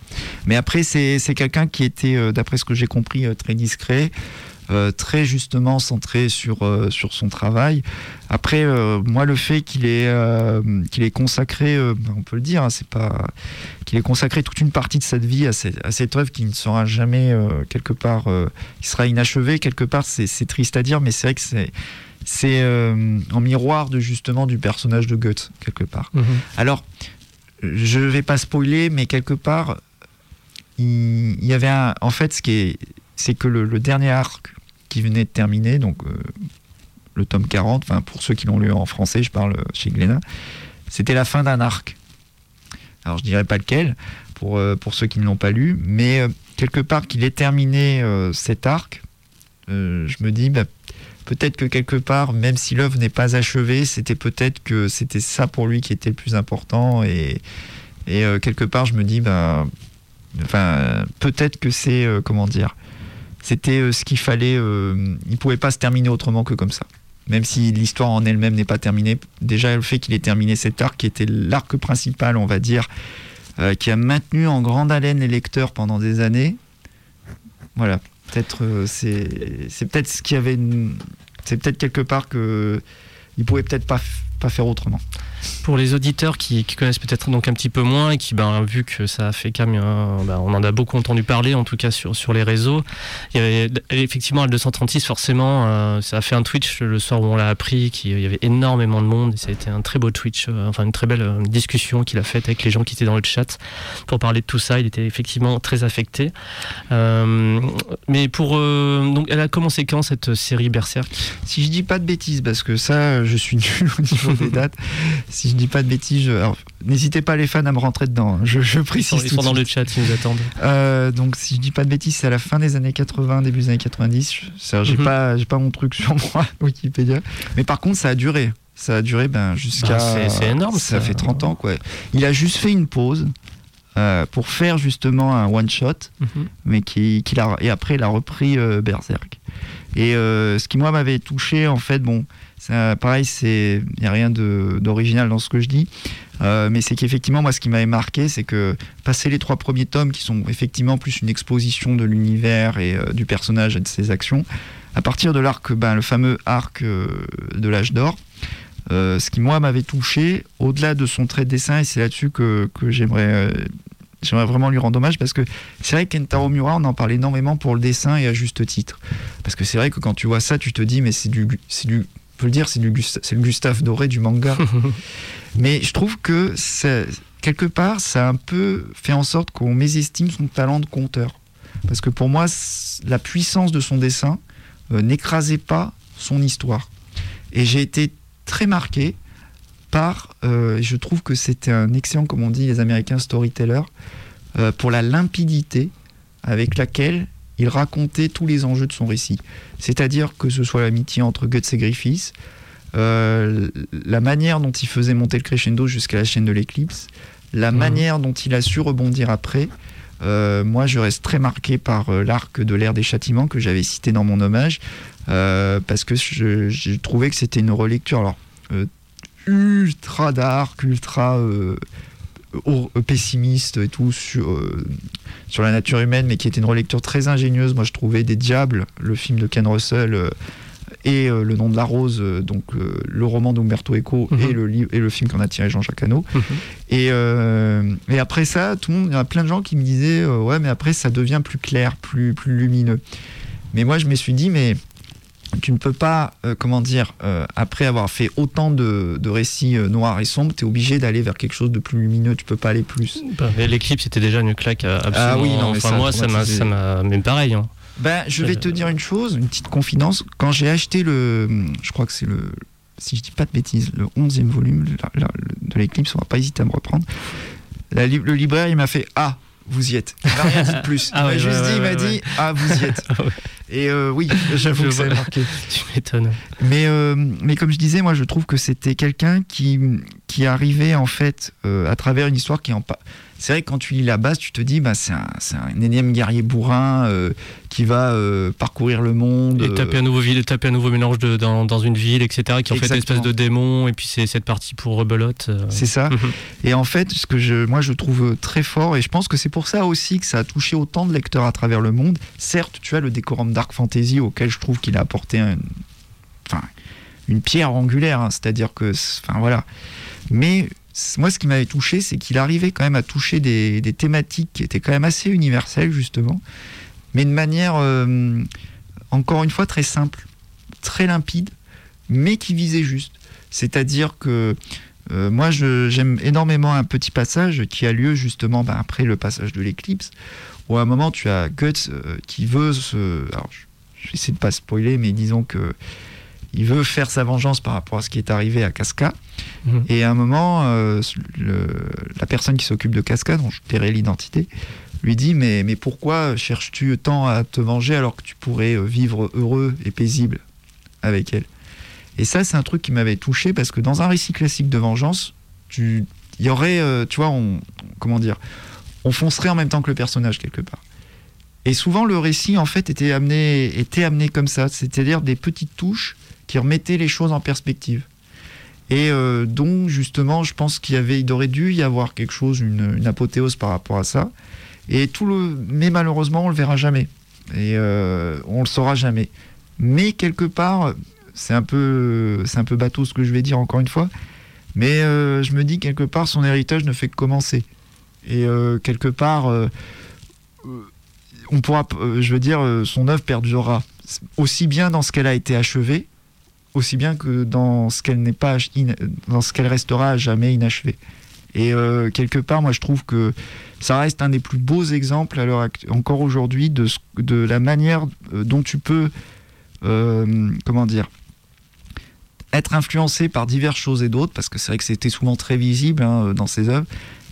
Mais après, c'est quelqu'un qui était, d'après ce que j'ai compris, très discret. Très justement centré sur son travail. Après, moi, le fait qu'il ait consacré, on peut le dire, hein, c'est pas qu'il ait consacré toute une partie de cette vie à cette œuvre qui ne sera jamais quelque part, qui sera inachevée quelque part. C'est triste à dire, mais c'est vrai que c'est en miroir de justement du personnage de Goethe quelque part. Mmh. Alors, je vais pas spoiler, mais quelque part, il y avait en fait c'est que le dernier arc qui venait de terminer, donc le tome 40, enfin pour ceux qui l'ont lu en français, je parle chez Glénat, c'était la fin d'un arc. Alors je dirais pas lequel pour ceux qui ne l'ont pas lu, mais quelque part qu'il ait terminé cet arc, je me dis peut-être que quelque part, même si l'œuvre n'est pas achevée, c'était peut-être que c'était ça pour lui qui était le plus important et quelque part je me dis peut-être que c'est c'était ce qu'il fallait, il ne pouvait pas se terminer autrement que comme ça. Même si l'histoire en elle-même n'est pas terminée, déjà le fait qu'il ait terminé cet arc, qui était l'arc principal, on va dire, qui a maintenu en grande haleine les lecteurs pendant des années, voilà, peut-être c'est peut-être ce qu'il y avait, c'est peut-être quelque part que il ne pouvait peut-être pas faire autrement. Pour les auditeurs qui connaissent peut-être donc un petit peu moins et qui, vu que ça a fait quand même, on en a beaucoup entendu parler, en tout cas sur les réseaux, il y avait, effectivement à 236 forcément, ça a fait un Twitch le soir où on l'a appris, qu'il y avait énormément de monde, et ça a été un très beau Twitch, une très belle discussion qu'il a faite avec les gens qui étaient dans le chat pour parler de tout ça. Il était effectivement très affecté. Mais donc elle a commencé quand, cette série Berserk? Si je dis pas de bêtises, parce que ça, je suis nul au niveau des dates. Si je dis pas de bêtises, alors, n'hésitez pas les fans à me rentrer dedans. Je précise. Ils sont dans le chat, ils nous attendent. Donc si je dis pas de bêtises, c'est à la fin des années 80, début des années 90. J'ai pas mon truc sur moi Wikipédia. Mais par contre, ça a duré. Ça a duré jusqu'à. C'est énorme. Ça fait 30 ans quoi. Il a juste fait une pause pour faire justement un one shot, mais et après il a repris Berserk. Et ce qui moi m'avait touché en fait, ça, pareil, il n'y a rien d'original dans ce que je dis, mais c'est qu'effectivement, moi, ce qui m'avait marqué, c'est que passer les 3 premiers tomes, qui sont effectivement plus une exposition de l'univers et du personnage et de ses actions, à partir de l'arc, le fameux arc de l'âge d'or, ce qui, moi, m'avait touché, au-delà de son trait de dessin, et c'est là-dessus que j'aimerais vraiment lui rendre hommage, parce que c'est vrai que Kentaro Miura, on en parle énormément pour le dessin, et à juste titre. Parce que c'est vrai que quand tu vois ça, tu te dis, mais c'est du on peut le dire, c'est le Gustave Doré du manga. Mais je trouve que quelque part, ça a un peu fait en sorte qu'on mésestime son talent de conteur. Parce que pour moi, la puissance de son dessin n'écrasait pas son histoire. Et j'ai été très marqué par, je trouve que c'était un excellent, comme on dit les Américains, storyteller, pour la limpidité avec laquelle il racontait tous les enjeux de son récit. C'est-à-dire que ce soit l'amitié entre Guts et Griffiths, la manière dont il faisait monter le crescendo jusqu'à la chaîne de l'éclipse, la manière dont il a su rebondir après. Moi, je reste très marqué par l'arc de l'ère des châtiments que j'avais cité dans mon hommage, parce que j'ai trouvé que c'était une relecture ultra dark, ultra... pessimiste et tout sur la nature humaine, mais qui était une relecture très ingénieuse. Moi je trouvais Des Diables, le film de Ken Russell, et Le Nom de la Rose, donc le roman d'Umberto Eco, et le film qu'en a tiré Jean-Jacques Hano. Et après ça, il y a plein de gens qui me disaient ouais, mais après ça devient plus clair, plus lumineux. Mais moi je me suis dit, mais tu ne peux pas, après avoir fait autant de récits noirs et sombres, t'es obligé d'aller vers quelque chose de plus lumineux, tu peux pas aller plus. L'éclipse, c'était déjà une claque absolument. Ah oui, non, mais moi, ça m'a même pareil. Hein. Je vais te dire une chose, une petite confidence. Quand j'ai acheté je crois que c'est si je dis pas de bêtises, le 11e volume de l'éclipse, on va pas hésiter à me reprendre. Le libraire, il m'a fait « Ah, vous y êtes. Il m'a rien dit de plus. Il m'a juste dit, il m'a dit, ah, vous y êtes. Et oui, j'avoue que ça a marqué. Tu m'étonnes. Mais comme je disais, moi, je trouve que c'était quelqu'un qui arrivait, en fait, à travers une histoire qui est en... C'est vrai que quand tu lis la base, tu te dis, bah, c'est un énième guerrier bourrin qui va parcourir le monde. Et taper un nouveau mélange dans une ville, etc., qui en fait une espèce de démon, et puis c'est cette partie pour rebelote. C'est ça. Et en fait, ce que moi je trouve très fort, et je pense que c'est pour ça aussi que ça a touché autant de lecteurs à travers le monde. Certes, tu as le décorum dark fantasy auquel je trouve qu'il a apporté une pierre angulaire, hein, c'est-à-dire que... Enfin, voilà. Mais... Moi, ce qui m'avait touché, c'est qu'il arrivait quand même à toucher des thématiques qui étaient quand même assez universelles, justement, mais de manière, encore une fois, très simple, très limpide, mais qui visait juste. C'est-à-dire que moi, j'aime énormément un petit passage qui a lieu, justement, après le passage de l'éclipse, où à un moment, tu as Guts qui veut se... Alors, je vais essayer de ne pas spoiler, mais disons que... Il veut faire sa vengeance par rapport à ce qui est arrivé à Casca. Mmh. Et à un moment, la personne qui s'occupe de Casca, dont je tairai l'identité, lui dit, mais pourquoi cherches-tu tant à te venger alors que tu pourrais vivre heureux et paisible avec elle? Et ça, c'est un truc qui m'avait touché, parce que dans un récit classique de vengeance, il y aurait, tu vois, on foncerait en même temps que le personnage quelque part. Et souvent, le récit, en fait, était amené comme ça, c'est-à-dire des petites touches qui remettait les choses en perspective. Et donc, justement, je pense qu'il aurait dû y avoir quelque chose, une apothéose par rapport à ça. Mais malheureusement, on le verra jamais. Et on le saura jamais. Mais quelque part, c'est un peu bateau ce que je vais dire encore une fois, mais je me dis quelque part, son héritage ne fait que commencer. Et quelque part, on pourra, je veux dire, son œuvre perdurera. Aussi bien dans ce qu'elle a été achevée, aussi bien que dans ce qu'elle n'est pas, dans ce qu'elle restera à jamais inachevée. Et quelque part, moi, je trouve que ça reste un des plus beaux exemples, encore aujourd'hui, de la manière dont tu peux, être influencé par diverses choses et d'autres, parce que c'est vrai que c'était souvent très visible dans ses œuvres,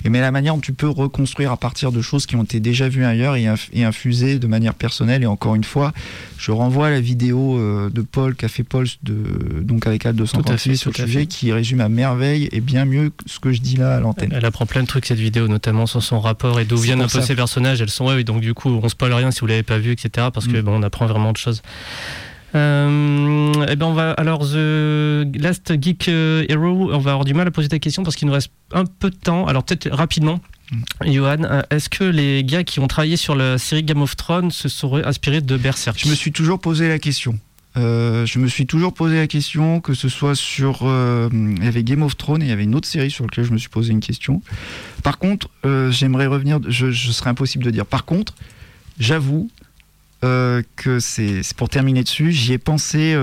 mais la manière dont tu peux reconstruire à partir de choses qui ont été déjà vues ailleurs et infusées de manière personnelle. Et encore une fois, je renvoie à la vidéo de Paul, qu'a fait Paul, donc avec Al256 sur le sujet, qui résume à merveille et bien mieux que ce que je dis là à l'antenne. Elle apprend plein de trucs, cette vidéo, notamment sur son rapport et d'où viennent un peu ses personnages. Elles sont donc du coup, on spoil rien si vous l'avez pas vu, etc., parce que on apprend vraiment de choses. On va alors The Last Geek Hero. On va avoir du mal à poser ta question parce qu'il nous reste un peu de temps. Alors peut-être rapidement, Johan, est-ce que les gars qui ont travaillé sur la série Game of Thrones se seraient inspirés de Berserk? Je me suis toujours posé la question. Que ce soit sur... il y avait Game of Thrones et il y avait une autre série sur laquelle je me suis posé une question. Par contre, j'aimerais revenir... Je serais impossible de dire. Par contre, j'avoue... que c'est pour terminer dessus, j'y ai pensé,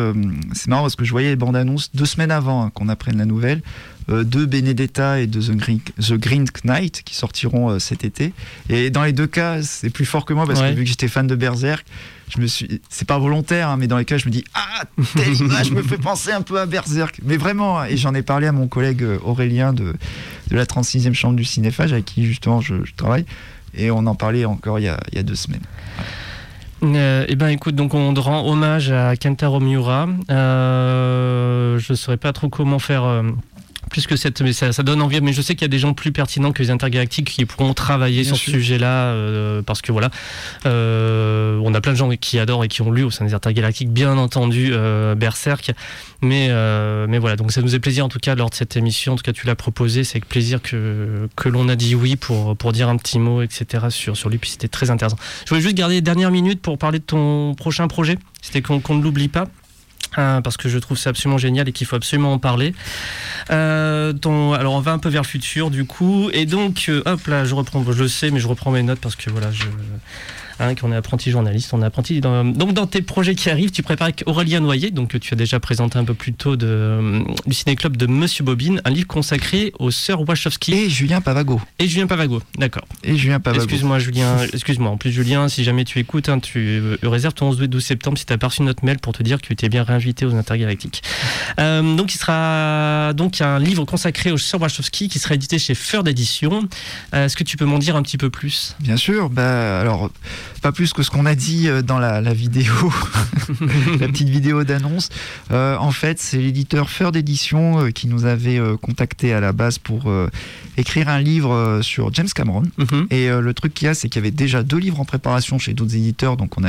c'est marrant parce que je voyais les bandes annonces 2 semaines avant qu'on apprenne la nouvelle, de Benedetta et de The Green Knight qui sortiront cet été, et dans les deux cas c'est plus fort que moi parce que vu que j'étais fan de Berserk, c'est pas volontaire, mais dans les cas je me dis, telle image me fait penser un peu à Berserk, mais vraiment, et j'en ai parlé à mon collègue Aurélien de la 36e chambre du Cinéphage, avec qui justement je travaille, et on en parlait encore il y a 2 semaines. Écoute, donc on rend hommage à Kentaro Miura. Je ne saurais pas trop comment faire plus que cette, mais ça donne envie. Mais je sais qu'il y a des gens plus pertinents que les Intergalactiques qui pourront travailler bien sur ce sujet-là, parce que voilà, on a plein de gens qui adorent et qui ont lu au sein des Intergalactiques, bien entendu, Berserk. Mais voilà, donc ça nous est plaisir en tout cas lors de cette émission. En tout cas, tu l'as proposé, c'est avec plaisir que l'on a dit oui pour dire un petit mot, etc. sur lui, puis c'était très intéressant. Je voulais juste garder les dernières minutes pour parler de ton prochain projet. C'était qu'on ne l'oublie pas. Parce que je trouve ça absolument génial et qu'il faut absolument en parler. Alors on va un peu vers le futur du coup, et donc je reprends mes notes parce que voilà, hein, qu'on est apprenti journaliste, on est apprenti. Donc dans tes projets qui arrivent, tu prépares avec Aurélien Noyer, donc que tu as déjà présenté un peu plus tôt du Ciné Club de Monsieur Bobine, un livre consacré aux sœurs Wachowski. Et Julien Pavago, d'accord. Et Julien Pavago. Excuse-moi. En plus, Julien, si jamais tu écoutes, hein, tu réserves ton 11-12 septembre si tu as pas reçu notre mail pour te dire que tu es bien réinvité aux Intergalactiques. Donc il sera donc un livre consacré aux sœurs Wachowski qui sera édité chez Feur d'édition. Est-ce que tu peux m'en dire un petit peu plus ? Bien sûr. Alors, pas plus que ce qu'on a dit dans la vidéo, la petite vidéo d'annonce. En fait, c'est l'éditeur Feur d'édition qui nous avait contacté à la base pour écrire un livre sur James Cameron. Et le truc qu'il y a, c'est qu'il y avait déjà 2 livres en préparation chez d'autres éditeurs, donc on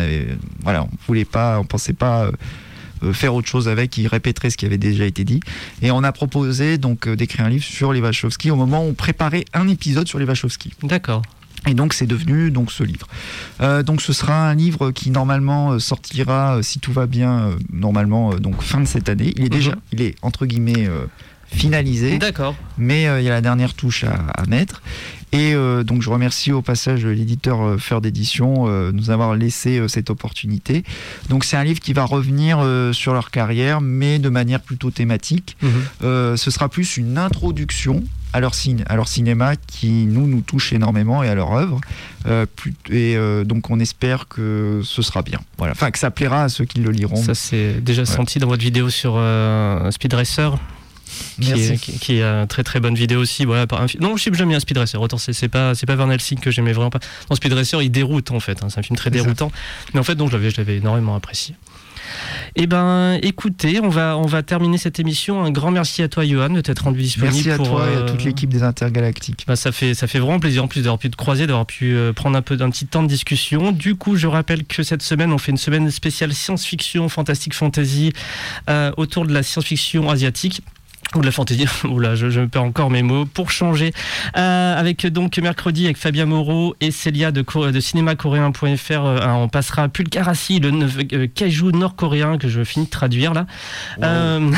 pensait pas faire autre chose avec, il répéterait ce qui avait déjà été dit. Et on a proposé donc d'écrire un livre sur les Wachowski au moment où on préparait un épisode sur les Wachowski. D'accord. Et donc c'est devenu donc ce livre. Donc ce sera un livre qui normalement sortira, si tout va bien, normalement donc fin de cette année. Il est déjà, il est entre guillemets finalisé. D'accord. Mais il y a la dernière touche à mettre. Et donc je remercie au passage l'éditeur Feur d'édition de nous avoir laissé cette opportunité. Donc c'est un livre qui va revenir sur leur carrière, mais de manière plutôt thématique. Ce sera plus une introduction à leur cinéma qui nous touche énormément et à leur œuvre. Donc on espère que ce sera bien. Voilà. Enfin que ça plaira à ceux qui le liront. Ça c'est déjà senti dans votre vidéo sur Speed Racer. Qui est une très très bonne vidéo aussi. Voilà, non, je sais que j'aime bien Speed Racer. Autant c'est pas Van Helsing que j'aimais vraiment pas. Dans Speed Racer, il déroute en fait. Hein, c'est un film très déroutant. Mais en fait, donc je l'avais énormément apprécié. Eh ben, écoutez, on va terminer cette émission. Un grand merci à toi, Yohan, de t'être rendu disponible. Merci à toi et à toute l'équipe des Intergalactiques. Ben, ça fait vraiment plaisir en plus d'avoir pu te croiser, d'avoir pu prendre un petit temps de discussion. Du coup, je rappelle que cette semaine, on fait une semaine spéciale science-fiction, fantastique, fantasy autour de la science-fiction asiatique. Ou de la fantaisie, je me perds encore mes mots, pour changer. Avec donc mercredi, avec Fabien Moreau et Célia de cinémacoréen.fr, on passera à Pulkarasi, le kaiju nord-coréen que je finis de traduire là. Wow.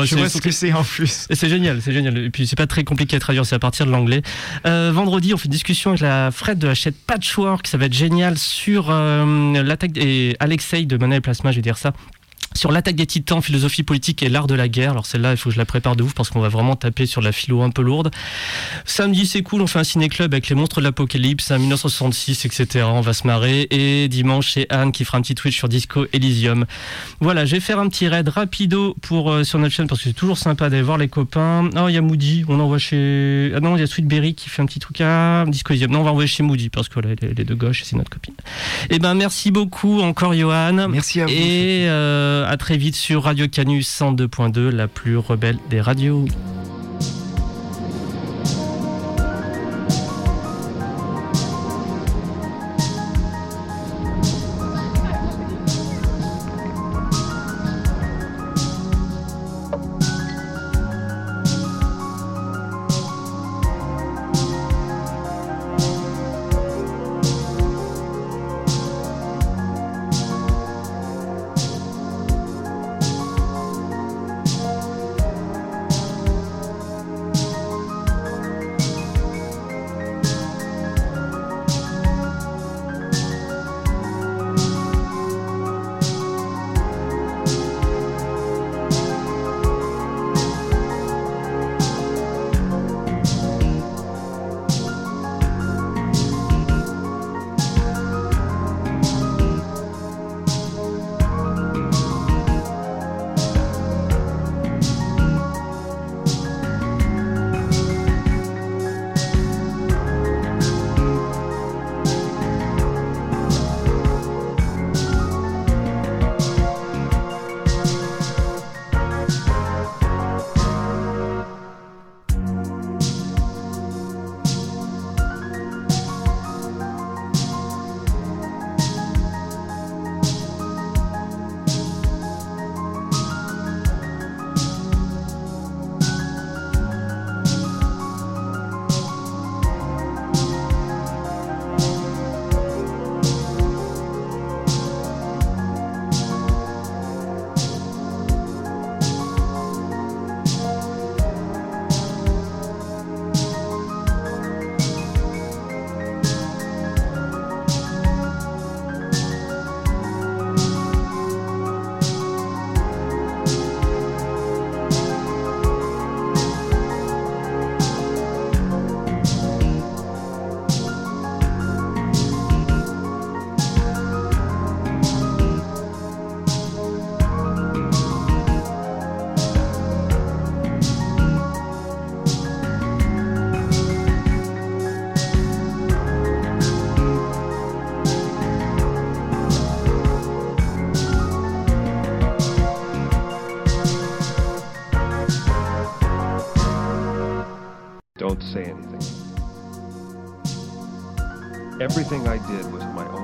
Ouais, je vois ce que c'est en plus. C'est génial. Et puis c'est pas très compliqué à traduire, c'est à partir de l'anglais. Vendredi, on fait une discussion avec la Fred de la chaîne Patchwork, ça va être génial, sur l'attaque et Alexei de Mana et Plasma, je vais dire ça. Sur l'attaque des titans, philosophie politique et l'art de la guerre. Alors celle-là, il faut que je la prépare de ouf parce qu'on va vraiment taper sur la philo un peu lourde. Samedi, c'est cool, on fait un ciné-club avec les monstres de l'apocalypse, 1966, etc. On va se marrer. Et dimanche, c'est Anne qui fera un petit Twitch sur Disco Elysium. Voilà, je vais faire un petit raid rapido sur notre chaîne parce que c'est toujours sympa d'aller voir les copains. Oh, il y a Moody, on envoie chez... Ah non, il y a Sweetberry qui fait un petit truc à Disco Elysium. Non, on va envoyer chez Moody parce que là, les deux gauches, c'est notre copine. Eh ben, merci beaucoup encore, Yohan. Merci à vous. Et à très vite sur Radio Canus 102.2, la plus rebelle des radios. Don't say anything. Everything I did was my own.